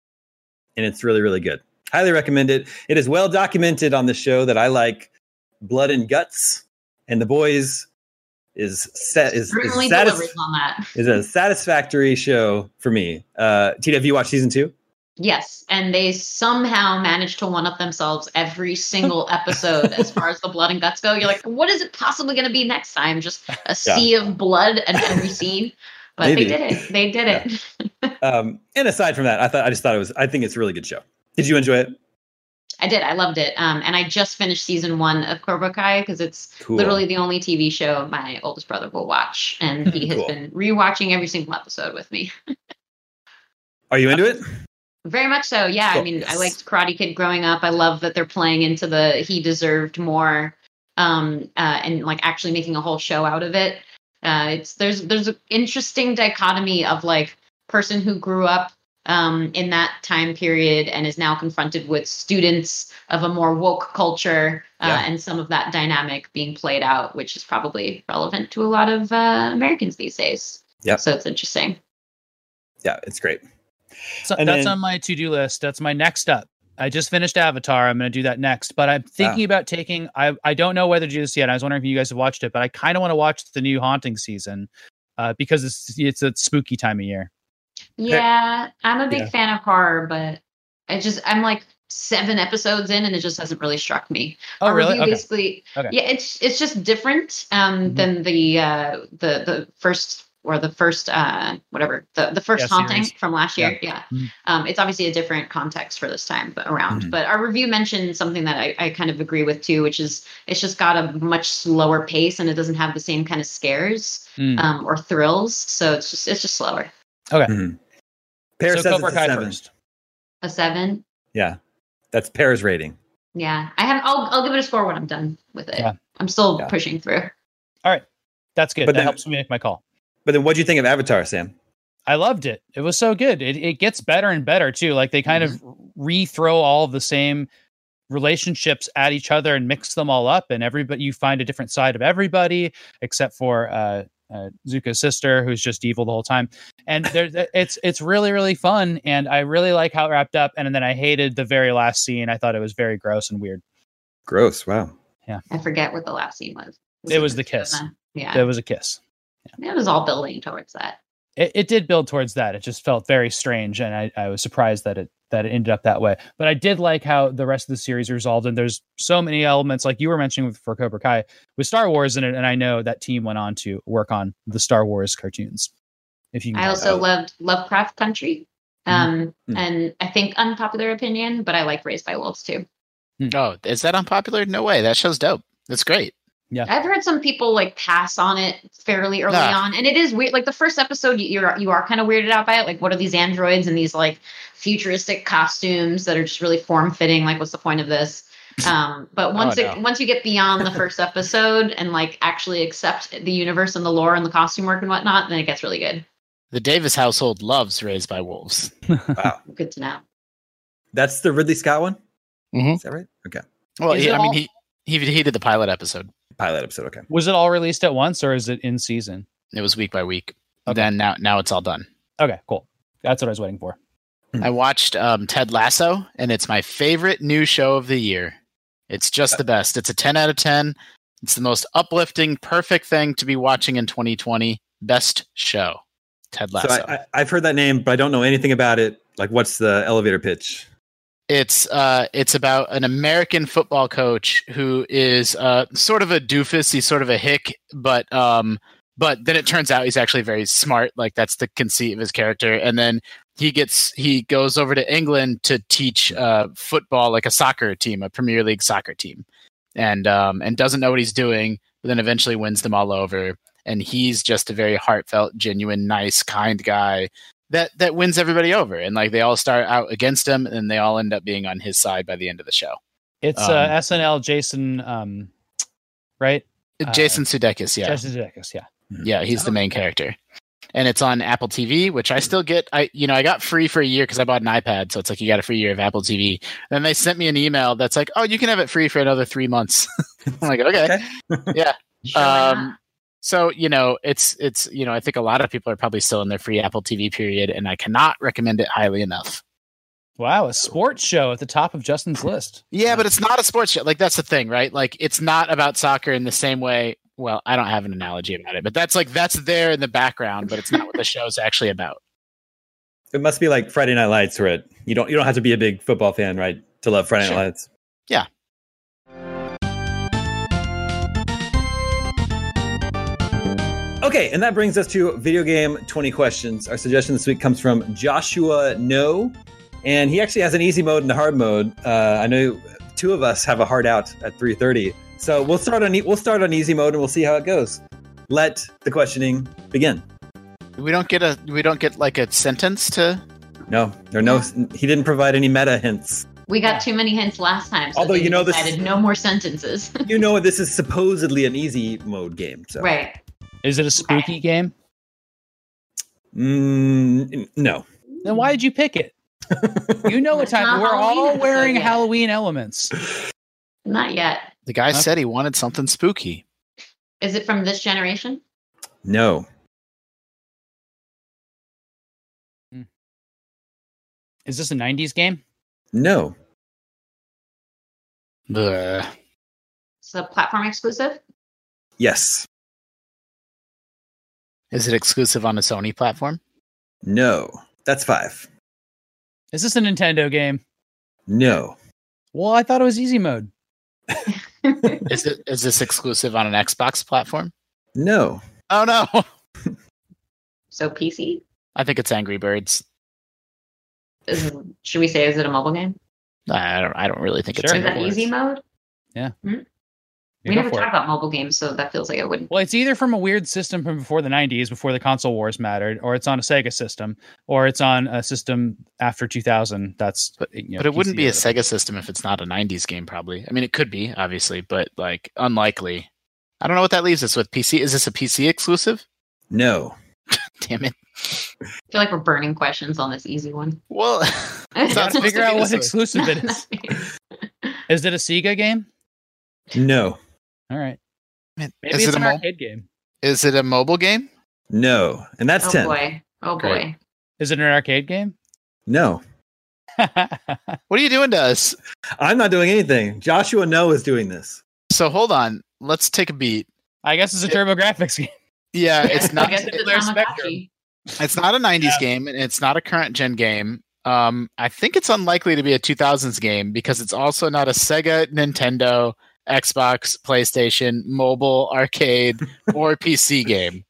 and it's really, really good. Highly recommend it. It is well documented on the show that I like blood and guts, and The Boys is a satisfactory show for me. Tina, have you watched season 2? Yes, and they somehow manage to one-up themselves every single episode as far as the blood and guts go. You're like, what is it possibly going to be next time? Just a sea of blood at every scene. But they did it. And aside from that, I think it's a really good show. Did you enjoy it? I did. I loved it. And I just finished season 1 of Cobra Kai because it's literally the only TV show my oldest brother will watch. And he has been rewatching every single episode with me. Are you into it? Very much so, yeah. Cool. I mean, I liked Karate Kid growing up. I love that they're playing into the he deserved more, and like actually making a whole show out of it. There's an interesting dichotomy of like person who grew up in that time period and is now confronted with students of a more woke culture, and some of that dynamic being played out, which is probably relevant to a lot of Americans these days. Yeah, so it's interesting. Yeah, it's great. So that's on my to-do list. That's my next up. I just finished Avatar. I'm going to do that next. But I'm thinking about taking... I don't know whether to do this yet. I was wondering if you guys have watched it, but I kind of want to watch the new Haunting season because it's a spooky time of year. Yeah, I'm a big fan of horror, but I'm like 7 episodes in and it just hasn't really struck me. Oh, really? Okay. Basically, yeah, it's just different than the first or the first whatever the first haunting series from last year. Yeah. It's obviously a different context for this time around. Mm-hmm. But our review mentioned something that I kind of agree with too, which is it's just got a much slower pace and it doesn't have the same kind of scares or thrills. So it's just slower. Okay. Mm-hmm. Pear says it's a 7. A 7? Yeah. That's Pear's rating. Yeah. I'll give it a score when I'm done with it. Yeah. I'm still pushing through. All right. That's good. But that helps me make my call. But then what do you think of Avatar, Sam? I loved it. It was so good. It gets better and better too. Like they kind of rethrow all of the same relationships at each other and mix them all up, and everybody, you find a different side of everybody except for Zuko's sister, who's just evil the whole time. And it's really, really fun. And I really like how it wrapped up. And then I hated the very last scene. I thought it was very gross and weird. Gross. Wow. Yeah. I forget what the last scene was. It was the kiss. Yeah. It was a kiss. Yeah. It was all building towards that. It did build towards that. It just felt very strange. And I was surprised that it ended up that way. But I did like how the rest of the series resolved. And there's so many elements, like you were mentioning for Cobra Kai, with Star Wars in it. And I know that team went on to work on the Star Wars cartoons. If you can, I also loved Lovecraft Country. And I think unpopular opinion, but I like Raised by Wolves too. Oh, is that unpopular? No way. That show's dope. That's great. Yeah. I've heard some people like pass on it fairly early on. And it is weird. Like the first episode, you are kind of weirded out by it. Like, what are these androids and these like futuristic costumes that are just really form fitting? Like, what's the point of this? But once you get beyond the first episode and like actually accept the universe and the lore and the costume work and whatnot, then it gets really good. The Davis household loves Raised by Wolves. Wow. Good to know. That's the Ridley Scott one. Mm-hmm. Is that right? Okay. Well, he did the pilot episode. Okay. Was it all released at once or is it in season? It was week by week. Okay. Then now it's all done. Okay, cool. That's what I was waiting for. I watched Ted Lasso, and it's my favorite new show of the year. It's just the best. It's a 10 out of 10. It's the most uplifting, perfect thing to be watching in 2020. Best show. Ted Lasso. So I've heard that name, but I don't know anything about it. Like, what's the elevator pitch? It's about an American football coach who is sort of a doofus. He's sort of a hick, but then it turns out he's actually very smart. Like that's the conceit of his character. And then he goes over to England to teach football, like a soccer team, a Premier League soccer team, and doesn't know what he's doing. But then eventually wins them all over. And he's just a very heartfelt, genuine, nice, kind guy that wins everybody over. And like they all start out against him and they all end up being on his side by the end of the show. It's SNL Jason, right? Jason Sudeikis. Yeah. Jason Sudeikis. Yeah. Yeah. He's the main character, and it's on Apple TV, which I still get. I got free for a year cause I bought an iPad. So it's like, you got a free year of Apple TV. Then they sent me an email that's like, oh, you can have it free for another 3 months. I'm like, okay. Yeah. Sure. So, it's I think a lot of people are probably still in their free Apple TV period, and I cannot recommend it highly enough. Wow. A sports show at the top of Justin's list. Yeah, but it's not a sports show. Like, that's the thing, right? Like, it's not about soccer in the same way. Well, I don't have an analogy about it, but that's there in the background, but it's not what the show's actually about. It must be like Friday Night Lights, where you don't have to be a big football fan, right, to love Friday Night Lights. Yeah. Okay, and that brings us to video game 20 questions. Our suggestion this week comes from Joshua No, and he actually has an easy mode and a hard mode. I know two of us have a hard out at 3:30, so we'll start on easy mode and we'll see how it goes. Let the questioning begin. We don't get like a sentence to. No, there are no. He didn't provide any meta hints. We got too many hints last time, so although decided no more sentences. This is supposedly an easy mode game, so right. Is it a spooky game? No. Then why did you pick it? What time. We're Halloween all wearing Halloween elements. Not yet. The guy said he wanted something spooky. Is it from this generation? No. Is this a 90s game? No. Bleh. Is it a platform exclusive? Yes. Is it exclusive on a Sony platform? No. That's 5. Is this a Nintendo game? No. Well, I thought it was easy mode. Is this exclusive on an Xbox platform? No. Oh, no. So PC? I think it's Angry Birds. Should we say, is it a mobile game? I don't really think it's Angry Birds. Is that easy mode? Yeah. Mm-hmm. We never talk about mobile games, so that feels like it wouldn't. Well, it's either from a weird system from before the 90s, before the console wars mattered, or it's on a Sega system, or it's on a system after 2000. But it wouldn't be a Sega system if it's not a 90s game, probably. I mean, it could be, obviously, but like unlikely. I don't know what that leaves us with. PC. Is this a PC exclusive? No. Damn it. I feel like we're burning questions on this easy one. Well, let's figure out what exclusive it is. Is it a Sega game? No. All right. Maybe it's an arcade game. Is it a mobile game? No. And that's 10. Oh, boy. Is it an arcade game? No. What are you doing to us? I'm not doing anything. Joshua Noe is doing this. So hold on. Let's take a beat. I guess it's a TurboGrafx game. Yeah, it's not. It's not a 90s game, and it's not a current gen game. I think it's unlikely to be a 2000s game because it's also not a Sega, Nintendo, Xbox, PlayStation, mobile, arcade, or PC game.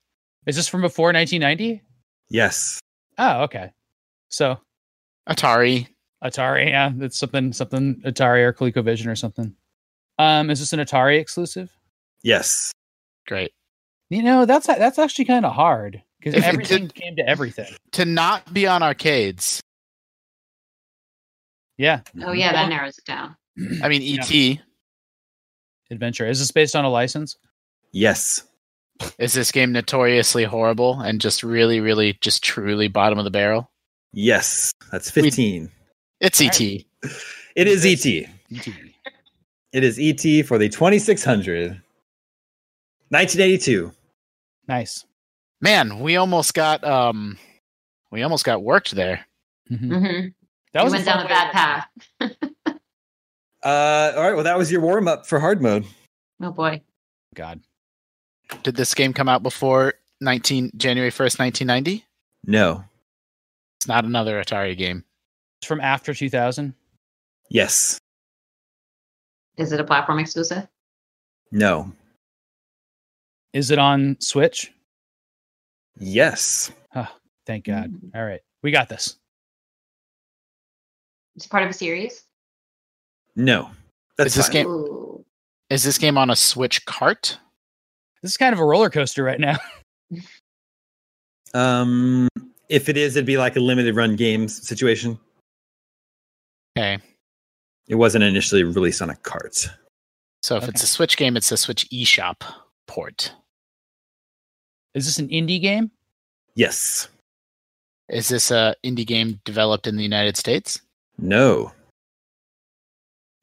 Is this from before 1990? Yes. Oh, okay. So Atari, yeah, it's something Atari or ColecoVision or something. Is this an Atari exclusive? Yes. Great. You know, that's actually kind of hard because everything came to everything. To not be on arcades. Yeah. Oh yeah, that narrows it down. I mean, E.T. Adventure. Is this based on a license? Yes. Is this game notoriously horrible and just really, really, just truly bottom of the barrel? Yes. That's 15. It's E.T. Right. It is E.T. It is E.T. for the 2600. 1982. Nice. Man, we almost got worked there. Mm-hmm. Mm-hmm. We went down a bad path. All right. Well, that was your warm up for hard mode. Oh boy. God. Did this game come out before January 1st, 1990? No. It's not another Atari game. It's from after 2000? Yes. Is it a platform exclusive? No. Is it on Switch? Yes. Oh, thank God. Mm-hmm. All right. We got this. It's part of a series? No. Is this game on a Switch cart? This is kind of a roller coaster right now. If it is, it'd be like a limited run games situation. Okay. It wasn't initially released on a cart. So if it's a Switch game, it's a Switch eShop port. Is this an indie game? Yes. Is this an indie game developed in the United States? No.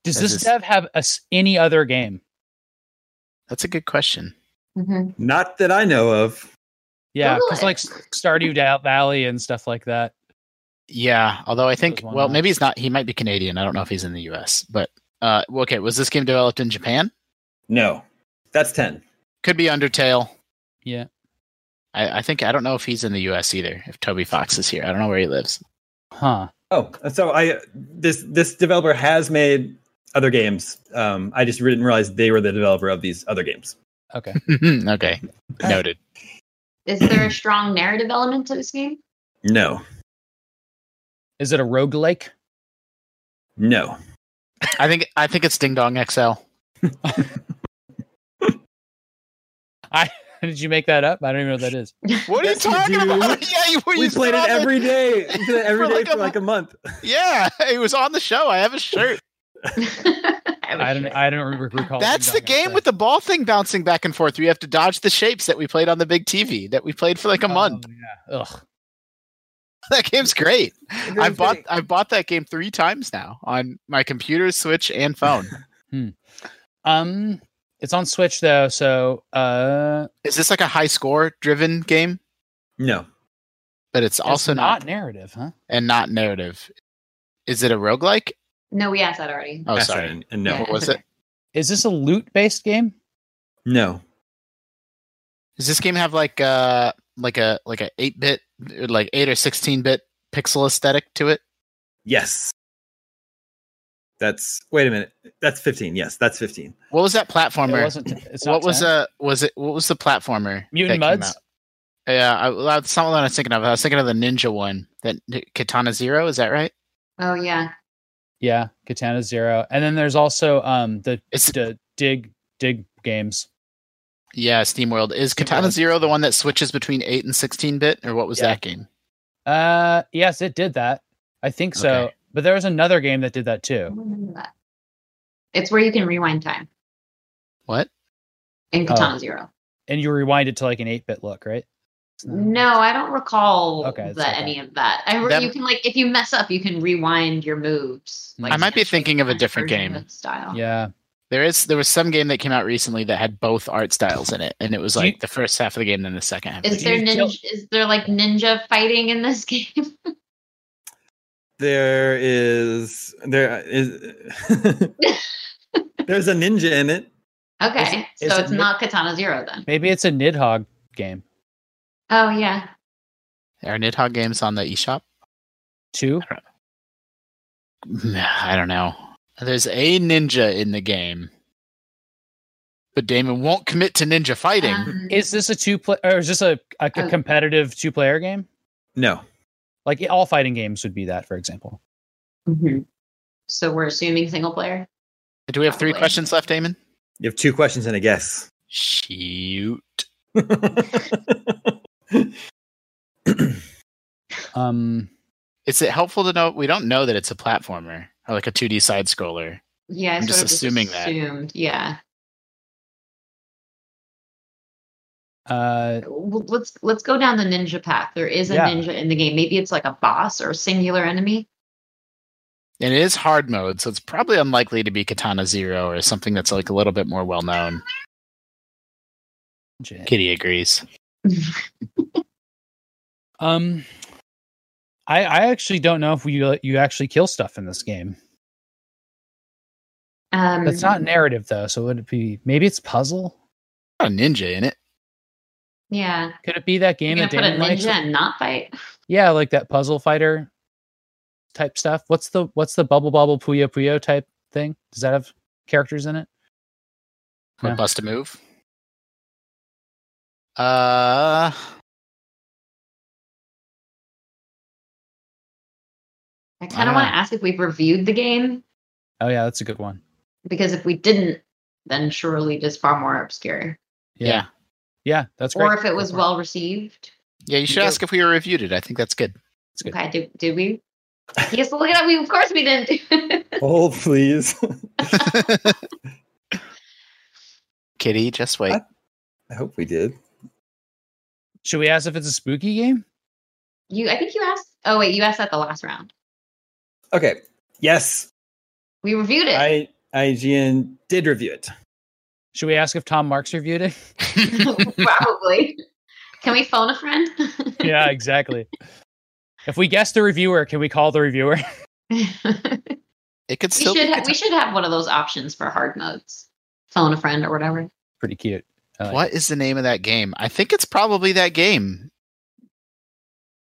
Does this dev have any other game? That's a good question. Mm-hmm. Not that I know of. Yeah, because like Stardew Valley and stuff like that. Yeah, although I think, maybe he's not. He might be Canadian. I don't know if he's in the U.S. But okay, was this game developed in Japan? No, that's 10. Could be Undertale. Yeah, I think I don't know if he's in the U.S. either. If Toby Fox is here, I don't know where he lives. Huh. Oh, so this developer has made other games. I just didn't realize they were the developer of these other games. Okay. Okay. Noted. Is there a strong narrative element to this game? No. Is it a roguelike? No. I think it's Ding Dong XL. Did you make that up? I don't even know what that is. What are you talking about? Yeah, we played it every day. We did it every day for like a month. Yeah, it was on the show. I have a shirt. I don't recall. That's the game with the ball thing bouncing back and forth. We have to dodge the shapes that we played on the big TV that we played for like a month. Yeah. Ugh. That game's great. I've bought that game 3 times now on my computer, Switch, and phone. It's on Switch though, so is this like a high score driven game? No. But it's also not narrative, huh? And not narrative. Is it a roguelike? No, we asked that already. Oh, that's sorry. Right. And no. Yeah, what was it? Is this a loot based game? No. Does this game have like a 8-bit like 8 or 16-bit pixel aesthetic to it? Yes. Wait a minute. That's 15. Yes, that's 15. What was that platformer? What was the platformer? Mutant Muds? Yeah, that's not what I was thinking of. I was thinking of the ninja one, that Katana Zero. Is that right? Oh yeah. Yeah, Katana Zero, and then there's also the Dig games. Yeah, SteamWorld. Is Katana Zero the one that switches between 8 and 16-bit, or what was that game? Yes, it did that. I think so. Okay. But there was another game that did that too. It's where you can rewind time. What? In Katana Zero. And you rewind it to like an 8-bit look, right? No, I don't recall any of that. You can, like, if you mess up, you can rewind your moves. Like, I might be thinking of a different game. Style. Yeah. There was some game that came out recently that had both art styles in it, and it was like the first half of the game and then the second half. Is there like ninja fighting in this game? There is there's a ninja in it. Okay, so it's not Katana Zero then. Maybe it's a Nidhogg game. Oh yeah. Are Nidhogg games on the eShop? 2? I don't know. There's a ninja in the game, but Damon won't commit to ninja fighting. Is this a two-player, or is this a competitive two-player game? No. Like, all fighting games would be that, for example. Mm-hmm. So we're assuming single-player? Do we have 3 questions left, Damon? You have 2 questions and a guess. Shoot. Is it helpful to know? We don't know that it's a platformer. Or like a 2D side scroller. Yeah, I'm just assuming that. Yeah. Let's go down the ninja path. There is a ninja in the game. Maybe it's like a boss or a singular enemy. And it is hard mode, so it's probably unlikely to be Katana Zero or something that's like a little bit more well known. Kitty agrees. I actually don't know if you actually kill stuff in this game. That's not narrative though, so would it be? Maybe it's puzzle. Got a ninja in it. Yeah. Could it be that game that Damon likes? Put a ninja and not fight. Yeah, like that puzzle fighter type stuff. What's the bubble bobble puyo puyo type thing? Does that have characters in it? No. Bust a move. I kind of want to ask if we've reviewed the game. Oh, yeah, that's a good one. Because if we didn't, then surely it is far more obscure. Yeah. Yeah, that's great. Or if it was well received. Yeah, you should ask if we reviewed it. I think that's good. That's good. Okay, did we? Yes, look at that. Of course we didn't. Hold, please. Kitty, just wait. I hope we did. Should we ask if it's a spooky game? I think you asked. Oh, wait, you asked that the last round. Okay. Yes. We reviewed it. IGN did review it. Should we ask if Tom Marks reviewed it? Probably. Can we phone a friend? Yeah, exactly. If we guess the reviewer, can we call the reviewer? It could still. We should have one of those options for hard modes. Phone a friend or whatever. Pretty cute. Like what is the name of that game? I think it's probably that game.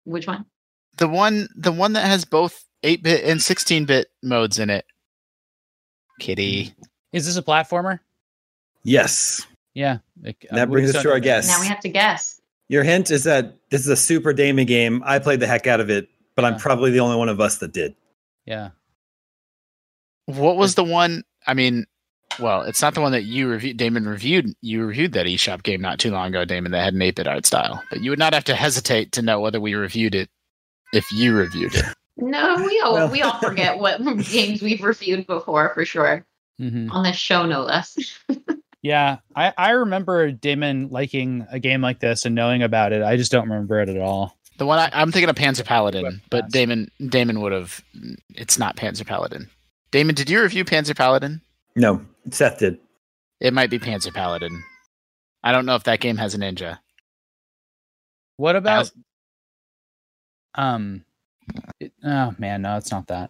Which one? The one that has both 8-bit and 16-bit modes in it. Kitty. Is this a platformer? Yes. Yeah. That brings us to our guess. Now we have to guess. Your hint is that this is a Super Damon game. I played the heck out of it, but I'm probably the only one of us that did. Yeah. What was the one? I mean, well, it's not the one that you reviewed. Damon reviewed. You reviewed that eShop game not too long ago, Damon, that had an 8-bit art style. But you would not have to hesitate to know whether we reviewed it if you reviewed it. No, we all forget what games we've reviewed before, for sure. Mm-hmm. On this show, no less. Yeah, I remember Damon liking a game like this and knowing about it. I just don't remember it at all. The one I'm thinking of Panzer Paladin, but Damon would have. It's not Panzer Paladin. Damon, did you review Panzer Paladin? No, Seth did. It might be Panzer Paladin. I don't know if that game has a ninja. What about? No, it's not that.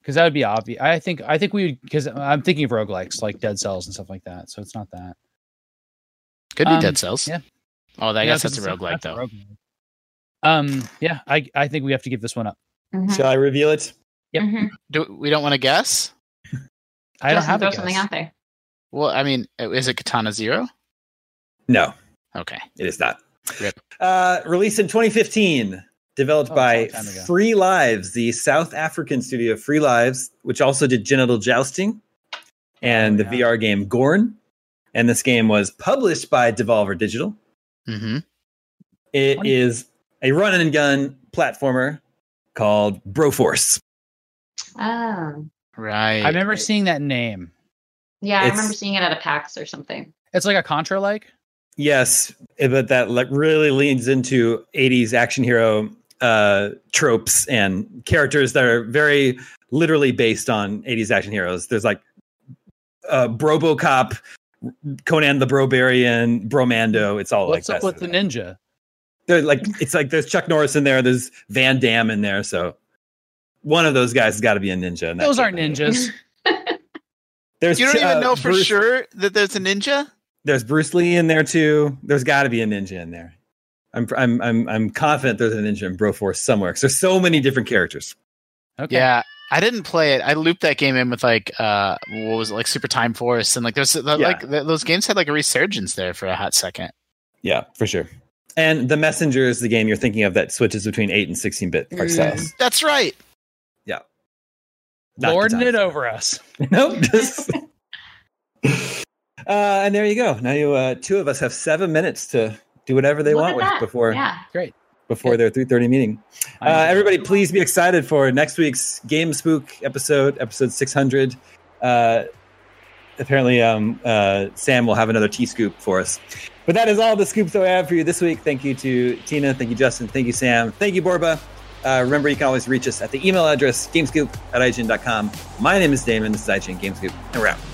Because that would be obvious. I think we would, because I'm thinking of roguelikes like Dead Cells and stuff like that. So it's not that. Could be Dead Cells. Yeah. Oh, I guess that's a roguelike though. Yeah. I think we have to give this one up. Mm-hmm. Shall I reveal it? Yep. Mm-hmm. We don't want to guess. I don't have to throw something out there. Well, I mean, is it Katana Zero? No. Okay. It is not. Rip. Released in 2015, developed by Free Lives, the South African studio Free Lives, which also did Genital Jousting and the VR game Gorn. And this game was published by Devolver Digital. Mm-hmm. It is a run and gun platformer called Broforce. Oh. Right. I remember seeing that name. Yeah, I remember seeing it at a PAX or something. It's like a Contra-like? Yes, but that really leans into 80s action hero tropes and characters that are very literally based on 80s action heroes. There's like Brobocop, Conan the Brobarian, Bromando. It's all like that. What's up with the ninja? They're like, it's like there's Chuck Norris in there. There's Van Damme in there. So one of those guys has got to be a ninja. Those aren't ninjas. You don't even know for sure that there's a ninja? There's Bruce Lee in there too. There's got to be a ninja in there. I'm confident there's a ninja in Broforce somewhere because there's so many different characters. Okay. Yeah, I didn't play it. I looped that game in with like what was it, like Super Time Force, and like there's those games had like a resurgence there for a hot second. Yeah, for sure. And The Messenger is the game you're thinking of that switches between 8 and 16-bit art styles. That's right. Yeah. Not lording it over us. Nope. And there you go. Now you two of us have 7 minutes to do whatever they want with before their 3:30 meeting. Everybody, please be excited for next week's Game Spook episode 600. Apparently, Sam will have another tea scoop for us. But that is all the scoops that we have for you this week. Thank you to Tina. Thank you, Justin. Thank you, Sam. Thank you, Borba. Remember, you can always reach us at the email address, gamescoop@ign.com. My name is Damon. This is IGN Gamescoop. And we're out.